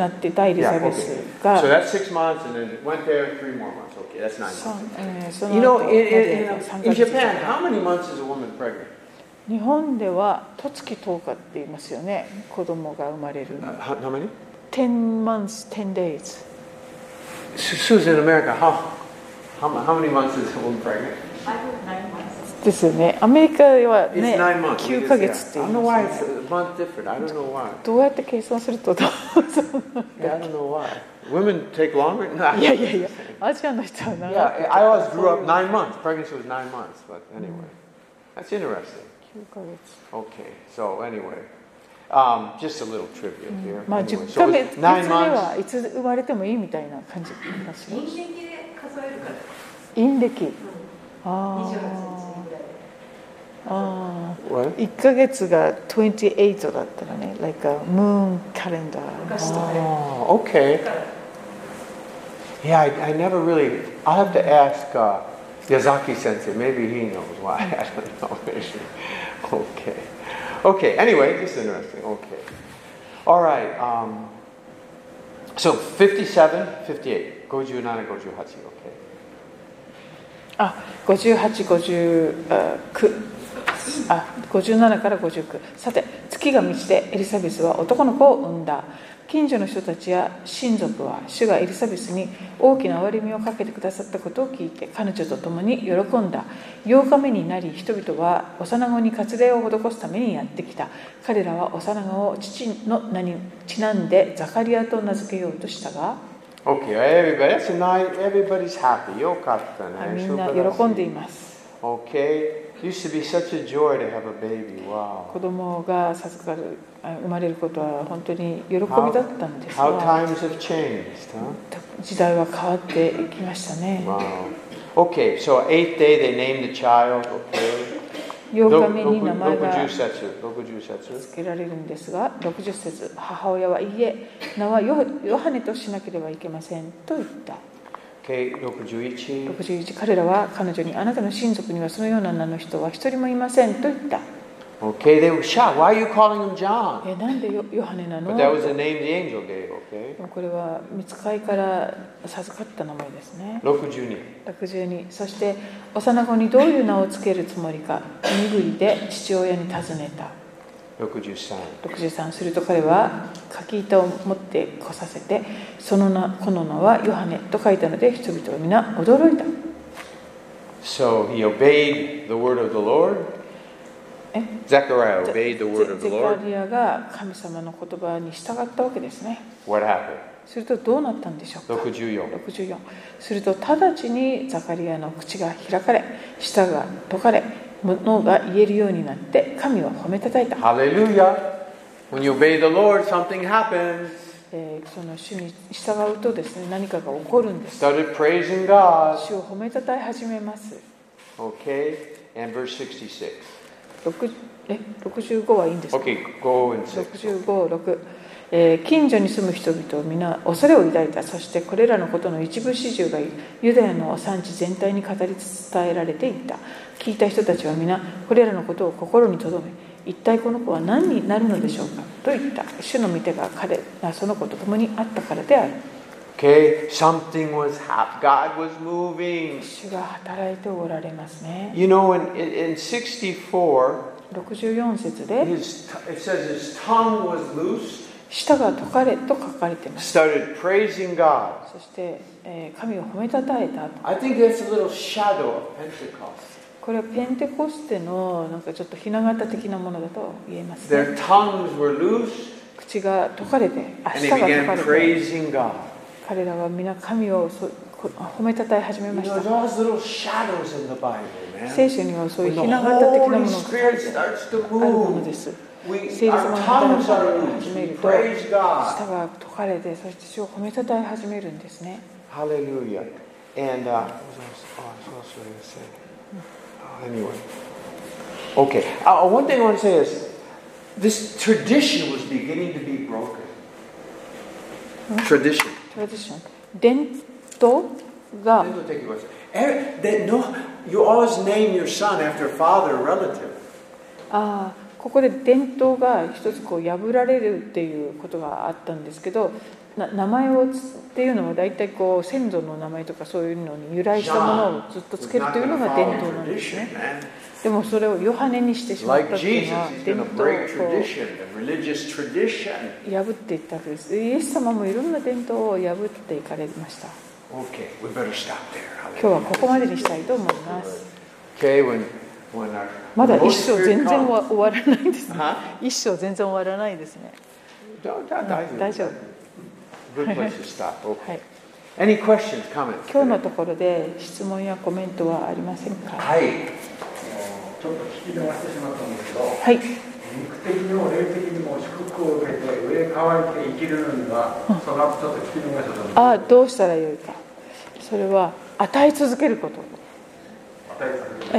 ってたエリザベスが、その後日本では月とおかって言いますよね、子供が生まれる。ten months, ten days。Susan, in America, how, how, how many months is a woman pregnant? nine months. This is it. America is nine months. I don't know why it's a month different. I don't know why. Yeah, I don't know why. Women take longer? No. Yeah, yeah, yeah. Yeah, I always grew up nine months. Pregnancy was nine months. But anyway, that's interesting. Okay, so anyway.Um, just a little trivia here. Anyway, so it was nine months. What? oneヶ月がtwenty-eightだったらね、like a moon calendar. Oh, okay. Yeah, I, I never really. I'll have to ask uh, Yazaki Sensei. Maybe he knows why. I don't know. Okay.Okay, anyway, this is interesting. Okay. All right. Um, so, fifty-seven, fifty-eight. fifty-nine, fifty-eight. Okay. Ah, fifty-eight, fifty-nine. あ、ごじゅうななからごじゅうきゅう。さて、月が満ちてエリザベスは男の子を産んだ。近所の人たちや親族は主がエリザベスに大きな割り目をかけてくださったことを聞いて彼女と共に喜んだ。ようかめになり、人々は幼子に割礼を施すためにやってきた。彼らは幼子を父の名にちなんでザカリアと名付けようとしたが、okay, everybody, that's nice. Everybody's happy. よかったね。みんな喜んでいます。Okay.Used to be such a joy to have a baby. Wow. 子供が授かる、生まれることは本当に喜びだったんですが。How times have changed. 時代は変わっていきましたね。Wow. Okay, so eighth day they named the child. Okay. ようかめに名前が付けられるんですが、ろくじゅっせつ、母親は い, いえ、名はヨハネとしなければいけませんと言った。Okay, ろくじゅういち彼らは彼女に、あなたの親族にはそのような名の人は一人もいませんと言った。Okay, they were shocked. Why are you calling him John? え、なんでヨハネなの？ But that was the name the angel gave, okay? これは御使いから授かった名前ですね。ろくじゅうに。ろくじゅうに。そして幼子にどういう名をつけるつもりか、身振りで父親に尋ねた。ろくじゅうさん。ろくじゅうさん。すると彼は書き板を持ってこさせて、その名、この名はヨハネと書いたので、人々は皆驚いた。So he obeyed the word of the Lord. Zechariah obeyed the word of the Lord. ゼカリアが神様の言葉に従ったわけですね。What happened? するとどうなったんでしょうか。ろくじゅうよん。ろくじゅうよん。すると直ちにザカリアの口が開かれ、舌が解かれ、物が言えるようになって神を褒めたたえた。ハレルヤ。When you obey the Lord, something happens. その主に従うとですね、何かが起こるんです。Started praising God. 主を褒めたたえ始めます。Okay, and verse sixty-six. え、ろくじゅうごはいいんですか。Okay, go and six. ろくじゅうご、ろく。近所に住む人々を皆恐れを抱いた。そしてこれらのことの一部始終がユダヤの産地全体に語り伝えられていた。聞いた人たちは皆これらのことを心に留め、一体この子は何になるのでしょうかと言った。主の御手が彼がその子と共にあったからである。Okay, something was happening. God was moving. 主が働いておられますね。You know, in, in sixty-four, ろくじゅうよんせつで his, it says his tongue was loosed.舌が解かれと書かれています。Started praising God. そして、えー、神を褒めたたえた。I think that's a little shadow of Pentecost. これはペンテコステのなんかちょっとひな形的なものだと言えますね。Their tongues were loose. 口が解かれて、舌が解かれて。And they began praising God. 彼らは皆神を褒めたたえ始めました。聖書にはそういうひな形的なものがあるものです。聖霊様の働きが始めると、舌が解かれて、そして主を褒めたたえ始めるんですね。ハレルヤ。And uh, anyway, okay. Uh, one thing I want to say is this tradition was beginning to be broken. Tradition. Tradition. 伝統が。伝統的です。え、で、no, you always name your son after father or relative. ああ、ここで伝統が一つこう破られるっていうことがあったんですけど。な名前をっていうのは大体こう先祖の名前とかそういうのに由来したものをずっとつけるというのが伝統なんですね。でもそれをヨハネにしてしまったというのは伝統を破っていったわけです。イエス様もいろんな伝統を破っていかれました。今日はここまでにしたいと思います。まだ一章全然終わらないですね。一章全然終わらないですね。大丈夫。Good place to stop. Okay. Any questions, comments? 今日のところで質問やコメントはありませんか？はい。ちょっと聞き逃してしまったんですけど、はい、肉的にも霊的にも祝福を受けて上乾いて生きるのには、うん、その後ちょっと聞き逃してしまったんです。ああ、どうしたらよいか。それは与え続けること。与え続け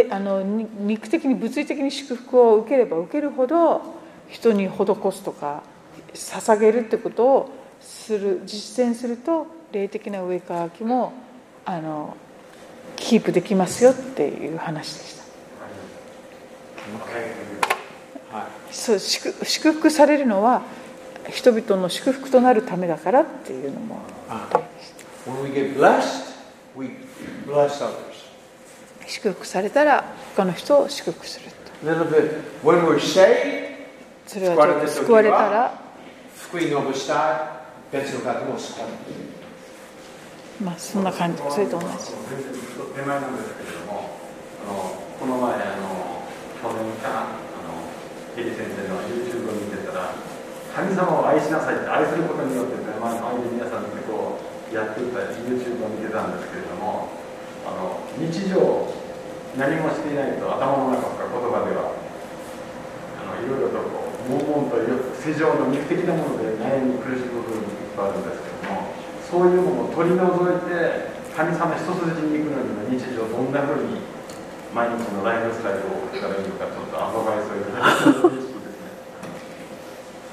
る。え、あの肉的に物理的に祝福を受ければ受けるほど人に施すとか。捧げるってことをする実践すると霊的な上乾きもあのキープできますよっていう話でした。そう、祝福されるのは人々の祝福となるためだからっていうのも祝福されたら他の人を祝福すると。それはちょっと救われたら福音をぶした別の方も救われる。まあそんな感じ、それと同じ。手前なんですけれども、あのこの前あの去年かあのエリ先生の YouTube を見てたら、神様を愛しなさいって愛することによって手前の皆さんってこうやってた YouTube を見てたんですけれども、あの日常何もしていないと頭の中とか言葉ではあのいろいろとこう。モンという世上の肉的なもので悩み苦しむ部分がいっぱいあるんですけども、そういうものを取り除いて神様一筋に行くのに日常どんなふうに毎日のライフスタイルを送ったらいいのかちょっとアドバイスをいただきたいですね。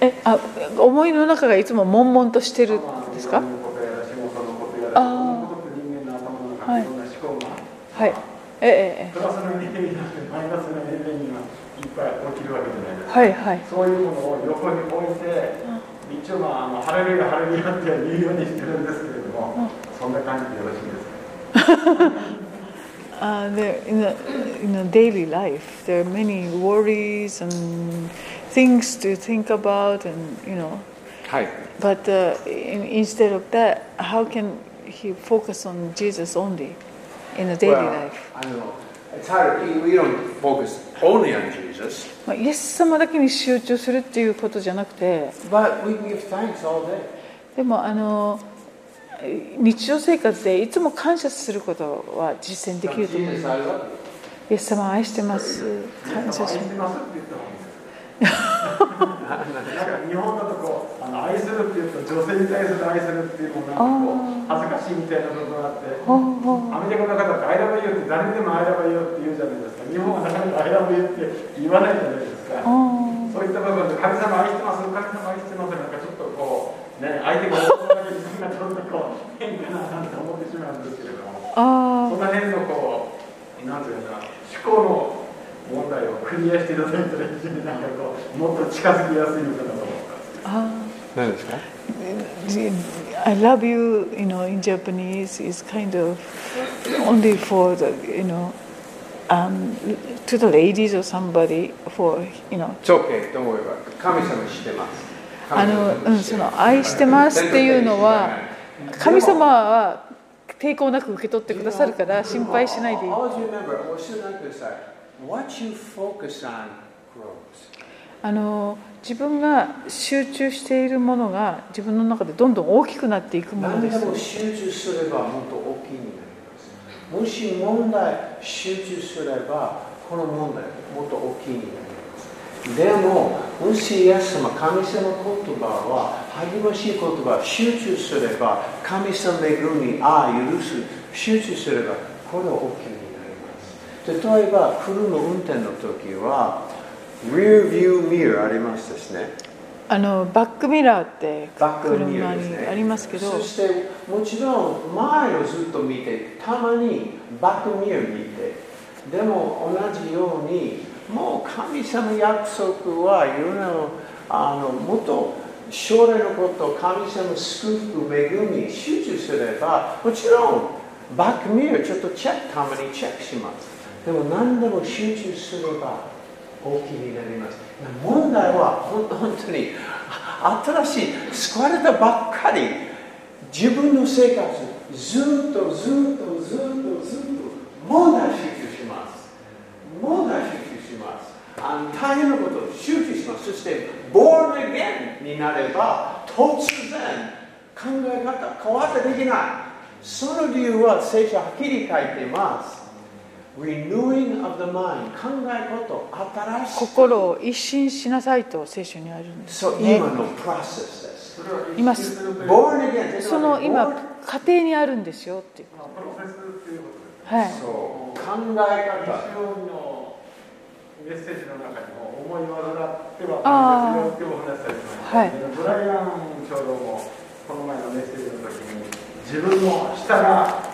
え、あ、思いの中がいつも悶々としてるんですか？仕事のことやら、人間の頭の中にいろんな思考が、はい、ええええ、プラスの面になってマイナスの面になって。いっぱい起きるわけじゃないですか、はいはい、そういうものを横に置いて、うん、一応、まあ、あのハレルヤハレルヤって言うようにしてるんですけれども、うん、そんな感じでよろしいですか？uh, there, in the, in the daily life, there are many worries and things to think about, and you know. But uh, in, instead of that, how can he focus on Jesus only in the daily well, life? I don't know.It's hard. We don't focus only on Jesus. まあ、イエス様だけに集中するっていうことじゃなくて、 But we give thanks all day. でもあの日常生活でいつも感謝することは実践できると思います。イエス様愛してます。感謝します。日本だとこうあの愛するっていうと女性に対する愛するっていうものが恥ずかしいみたいな部分があって、アメリカの方ってアイラブユーって誰にでもアイラブユーって言うじゃないですか。日本はなかなかアイラブユーって言わないじゃないですか。そういった部分で神様愛してます、神様愛してますなんかちょっとこうね、相手が大人だけにするのがちょっとこう変かななんて思ってしまうんですけれども、あその辺のこうなんていうかな思考の問題をクリアしていただいたら非常になんかこうもっと近づきやすいのかなと思ったんです。何ですか ？I love you, you know, in Japanese is kind of only for the, you know, um, to the ladies or somebody for, you know. It's okay. Don't worry about it. 神様知ってます。あのその愛してますっていうのは神様は抵抗なく受け取ってくださるから心配しないでいい。What you focus on grows. あの自分が集中しているものが自分の中でどんどん大きくなっていくものです。何でも集中すればもっと大きいになります。もし問題集中すればこの問題もっと大きいになります。でももしイエス様神様の言葉は励ましい言葉集中すれば神様恵みああ許す集中すればこれは大きいになります。例えば車の運転の時はrear view mirror ありますですね。あのバックミラーって車にありますけど、そしてもちろん前をずっと見て、たまにバックミラー見て、でも同じようにもう神様の約束はいろんなあのもっと将来のこと神様の祝福恵み集中すれば、もちろんバックミラーちょっとチェックたまにチェックします。でも何でも集中すれば。大きになります。問題は本当に新しい救われたばっかり自分の生活ずっとずっとずっとずっと問題集中します。問題集中します。あの大変なことを集中します。そしてborn againになれば突然考え方変わってできない。その理由は聖書はっきり書いています。Renewing of the mind 考えこと新しい心を一新しなさいと聖書にあるんですよね。そう今のプロセスです。今その今家庭にあるんですよっていう。プロセスっていうことです。はい。そう考え方。日曜のメッセージの中にも思い技だっては必要ってお話しされてます。はい。ブライアン長老もこの前のメッセージの時に自分の下が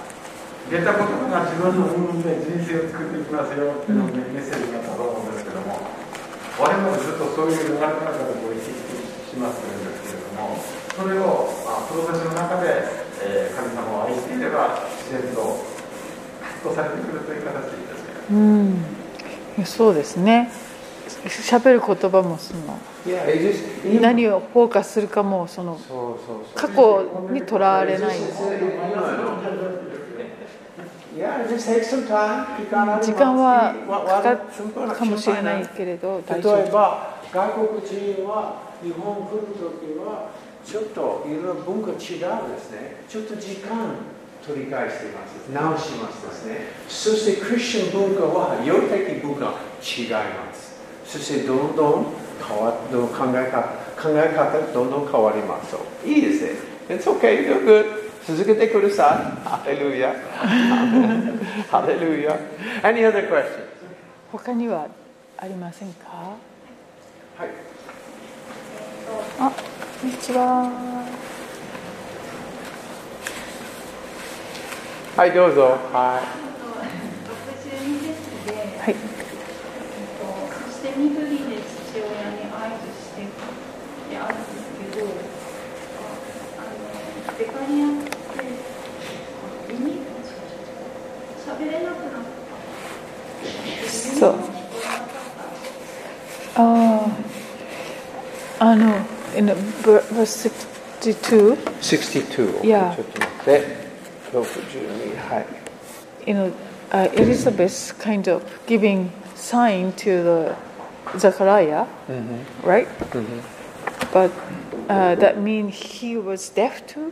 言った言葉が自分の運で人生を作っていきますよっていうのメッセージがあったと思うんですけども、我々もずっとそういう流れの中でこう意識しますんですけれども、それを、まあ、プロセスの中で、えー、神様を愛していれば自然と発動されてくるという形ですね。うん、そうですね。喋る言葉もその何をフォーカスするかもその過去にとらわれないんです。Yeah, it takes some time. 時間はかかるかもしれないけれど大丈夫。例えば外国人は日本来るときはちょっといろんな文化違うですね。ちょっと時間取り返しています。直しますですね。そしてクリスチャン文化は洋的文化違います。そしてどんどん変わっ考え方考え方どんどん変わります。いいですね。It's okay. You're good.続けてください。ハレルヤ。ハレルヤ。Any other questions? 他にはありませんか？はい。あ、こんにちは。はい、どうぞ。はい。ろくじゅうにセットで、はい。そして緑で父親に合図してってあるんですけど、あのデカニア喋れなくなった。そう。ああ、あの、in the verse sixty-two。sixty-two。Yeah。ちょっと待って。ろくじゅうに、はい。You know, uh, Elizabeth kind of giving sign to the Zechariah, mm-hmm. right? Mm-hmm. But uh, that means he was deaf too,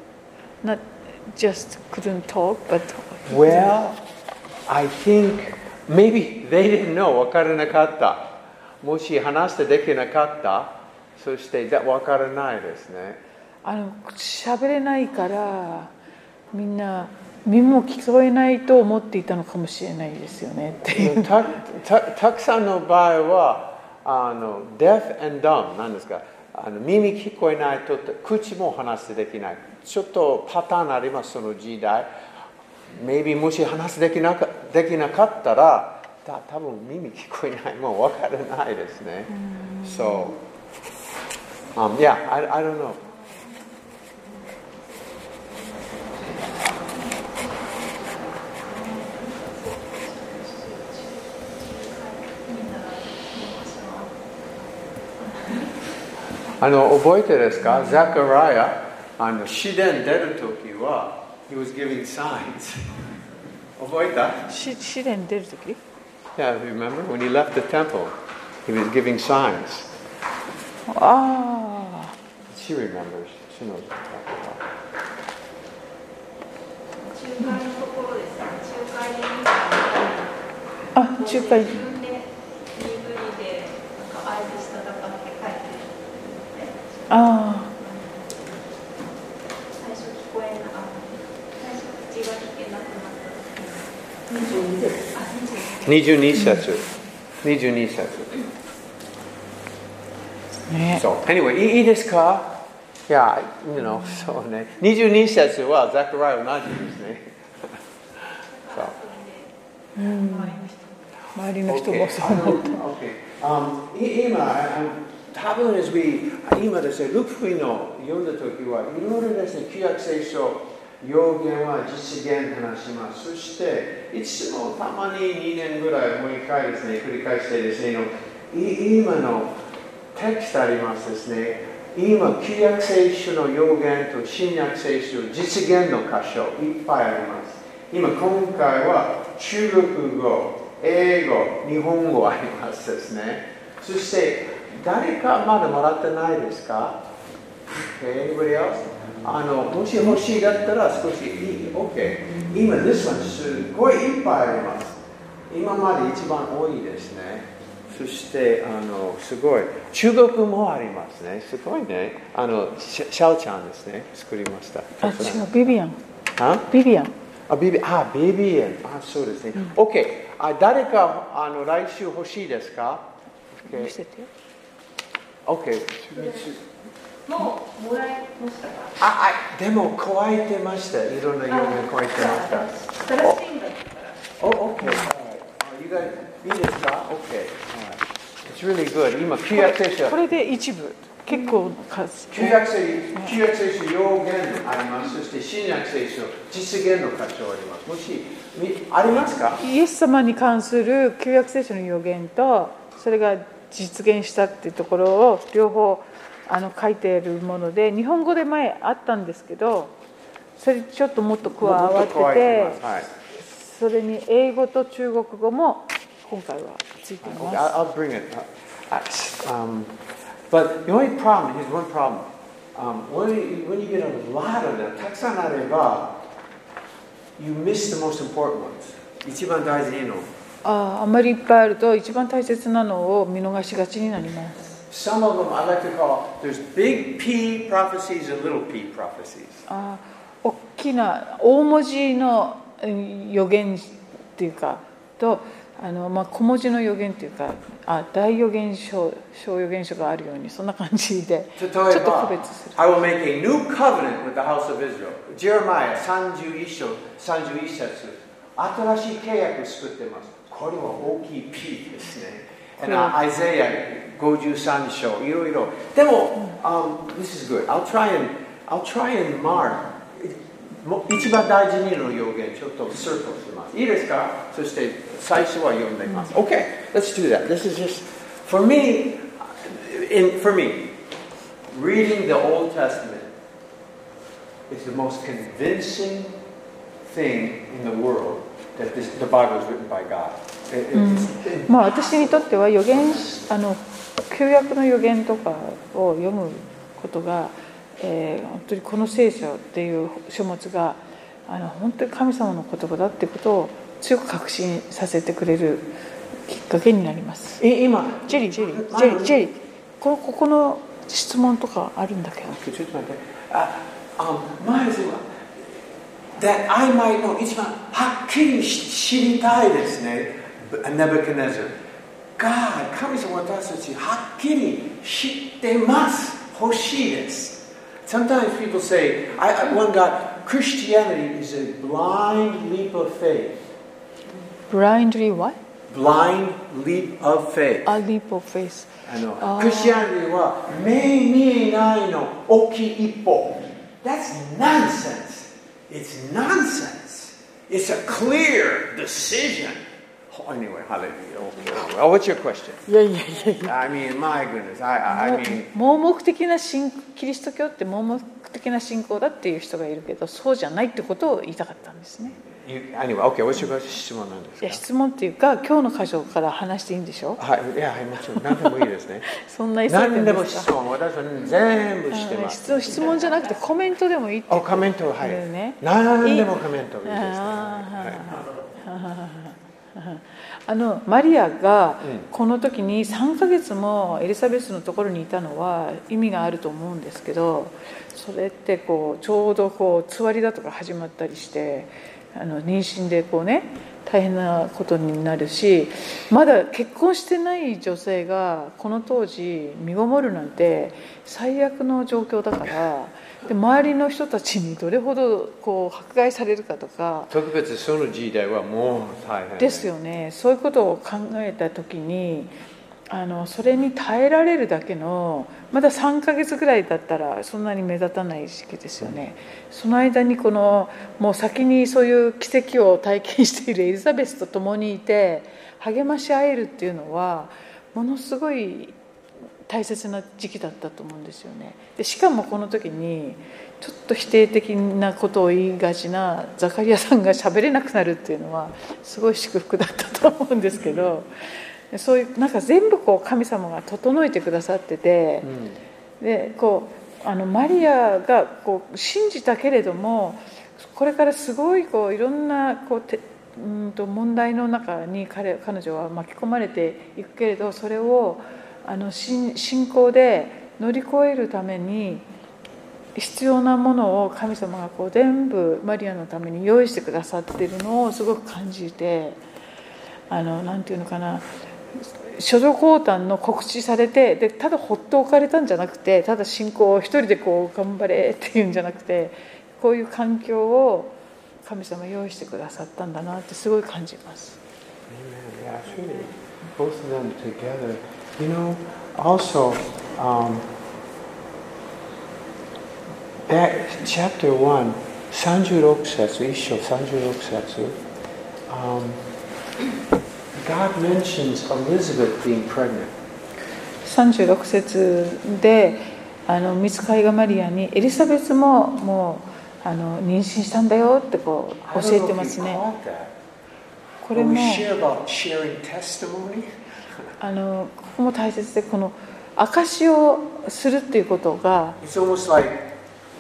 not just couldn't talk, but well.I think maybe they didn't know 分からなかった。もし話してできなかった、そして分からないですね。あの喋れないからみんな耳も聞こえないと思っていたのかもしれないですよねっていう。た, た, たくさんの場合はあの deaf and dumb なんですか。あの耳聞こえないと口も話してできない。ちょっとパターンありますその時代。Maybe もし話できなかったら、た多分耳聞こえない、もう分からないですね。So, um, yeah, I, I don't know. あの覚えてですか？ザカラヤ、あの試練出るときは。He was giving signs. 覚えた？試練出る時？ Yeah, remember when he left the temple, he was giving signs. Ah. She remembers. She knows what I'm talking about. Ah, 仲介。ああ。最初聞こえなかった。最初口が聞けなくなった。にじゅうにです。あ、にじゅうに。にじゅうに節。にじゅうに節。ね。So anyway、いいですか？いや、you know、そうね。にじゅうに節はザカリア同じですね。そう。うん。周りの人もそう思った。今、多分ですね、今ですね、ルクフィの読んだときはいろいろですね、旧約聖書、予言は実現話します。そして、いつもたまににねんぐらいもう一回ですね、繰り返してですね、今のテキストありますですね、今、旧約聖書の予言と新約聖書、実現の箇所、いっぱいあります。今、今回は中国語、英語、日本語ありますですね。そして、誰かまだもらってないですか？ Okay, anybody else? あの、もし欲しいだったら少しいい。OK。今、this one、すごいいっぱいあります。今まで一番多いですね。そして、あの、すごい。中国もありますね。すごいね。あの、シャオちゃんですね。作りました。あ、違う。ビビアン。あ？ビビアン。あ、ビビアン。ビビアン。あ、そうですね。うん、OK。あ、誰かあの来週欲しいですか？ OK。 見せて。 OK。 もうもらいましたか？あ、あ、でも加えてました。いろんな用語加えてました。新しいんだったら OK、はい、you guys いいですか？ OK、はい、It's really good。 今旧約聖書これで一部結構数旧約聖書用言あります。そして新約聖書実現の箇所あります。もしありますか？イエス様に関する旧約聖書の予言とそれが実現したっていうところを両方あの書いているもので、日本語で前あったんですけどそれちょっともっと加わってて、はい、それに英語と中国語も今回はついています。 I'll bring it up. Um, but the only problem is one problem. Um, when, when you get a lot of them, たくさんあればYou miss the most important ones. 一番大事なの。ああ、あんまりいっぱいあると一番大切なのを見逃しがちになります。Some of them I like to call there's big P prophecies and little P prophecies. ああ、大きな大文字の予言っていうかとあのまあ小文字の予言っていうか、あ、大予言書、小予言書があるようにそんな感じでちょっと区別する。I will make a new covenant with the house of Israel。ジェレマイヤさんじゅういち章さんじゅういち節、新しい契約を作ってます。これは大きい P ですね。And Isaiah ごじゅうさん章いろいろ。でも、um, this is good。I'll try and I'll try and mark。一番大事にの要件ちょっとセープします。いいですか？そして最初は読んでみます。Okay, let's do that. This is just for me. In for me, reading the Old Testament is the most convincing thing in the world that this, the Bible is written by God. It, うん、まあ私にとっては予言あの旧約の予言とかを読むことが。えー、本当にこの聖書っていう書物があの本当に神様の言葉だってことを強く確信させてくれるきっかけになります。え今ジェリージェリージェリージェリーこのここの質問とかあるんだけどちょっと待って。ああ前ですよ。That I might know 一番はっきり知りたいですね。ネブカデネザー God 神様私たちはっきり知ってます。欲しいです。Sometimes people say, I, I, one God, Christianity is a blind leap of faith. Blindly what? Blind leap of faith. A leap of faith. あの、oh. Christianity は目見えないの大きい一歩。That's nonsense. It's nonsense. It's a clear decision.Anyway, hallelujah. Okay. Oh, what's your question? Yeah, yeah, yeah. I mean, my goodness. I, I mean. 盲目的な信キリスト教って盲目的な信仰だっていう人がいるけど、そうじゃないってことを言いたかったんですね。Anyway, okay, 私が質問なんですか？いや、質問っていうか、今日の箇所から話していいんでしょ？はい、いや、もちろん、何でもいいですね。そんな急いでるんですか？何でも質問、私は全部してます。質問じゃなくて、コメントでもいいって言ってるね。あ、コメント、はい。何でもコメントいいですね。あのマリアがこの時にさんかげつもエリザベスのところにいたのは意味があると思うんですけど、それってこうちょうどこうつわりだとか始まったりして、あの妊娠でこうね大変なことになるし、まだ結婚してない女性がこの当時身ごもるなんて最悪の状況だから、で周りの人たちにどれほどこう迫害されるかとか、特別その時代はもう大変ですよね。そういうことを考えた時に、あのそれに耐えられるだけの、まださんかげつぐらいだったらそんなに目立たない時期ですよね。その間にこのもう先にそういう奇跡を体験しているエリザベスと共にいて励まし合えるっていうのはものすごい大切な時期だったと思うんですよね。でしかもこの時にちょっと否定的なことを言いがちなザカリアさんが喋れなくなるっていうのはすごい祝福だったと思うんですけど、そういうなんか全部こう神様が整えてくださってて、うん、でこうあのマリアがこう信じたけれども、これからすごいこういろんなこうてうんと問題の中に彼、彼女は巻き込まれていくけれど、それをあの信仰で乗り越えるために必要なものを神様がこう全部マリアのために用意してくださっているのをすごく感じて、あのなんていうのかな、処女降誕の告知されて、でただほっと置かれたんじゃなくて、ただ信仰を一人でこう頑張れっていうんじゃなくて、こういう環境を神様用意してくださったんだなってすごい感じます。 Amen. Yeah, truly. Both of them together. You know, also, um, that chapter one, さんじゅうろく節、一章さんじゅうろく節、um,God mentions Elizabeth being pregnant. さんじゅうろく節で、あの御使いがマリアにエリザベスももうあの妊娠したんだよってこう教えてますね。これもあのここも大切で、この証しをするっていうことが。It's almost like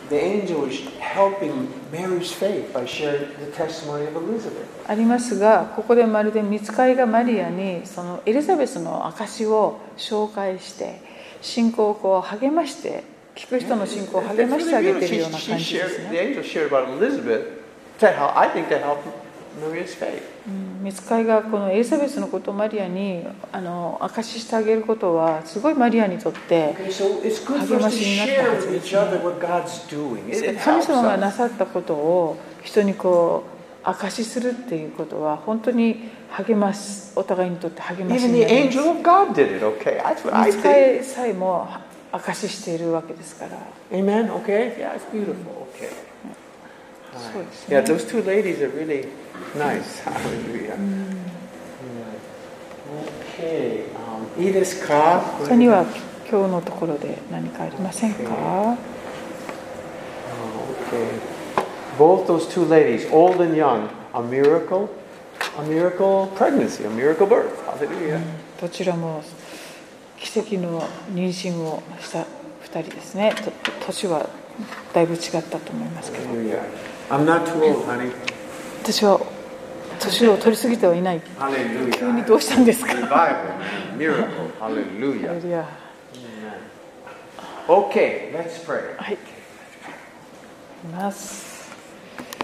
the angel is helping Mary's faith by sharing the testimony of Elizabeth. ありますが、ここでまるで御使いがマリアにそのエリザベスの証を紹介して信仰をこう励まして、聞く人の信仰を励ましてあげているような感じですね。御使いがこのエリザベスのことをマリアにあの証ししてあげることはすごいマリアにとって励ましになったはずですね。神様がなさったことを人にこう証しするっていうことは本当に励ます、お互いにとって励ましになります。御使いさえも証ししているわけですから。Amen. Okay. Yeah, it's beautiful. Okay. Yeah, those two ladies are really nice. Hallelujah. Okay. いいですか？他には今日のところで何かありませんか？Okay.Both those two ladies, old and young, a miracle, a miracle pregnancy, a miracle birth. Hallelujah. どちらも奇跡の妊娠をしたふたりですね。年はだいぶ違ったと思いますけど。I'm not too old, honey. 私は年を取りすぎてはいない。Hallelujah. 急にどうしたんですか？ Revival, miracle, hallelujah. Hallelujah. Okay, let's pray. はい。います。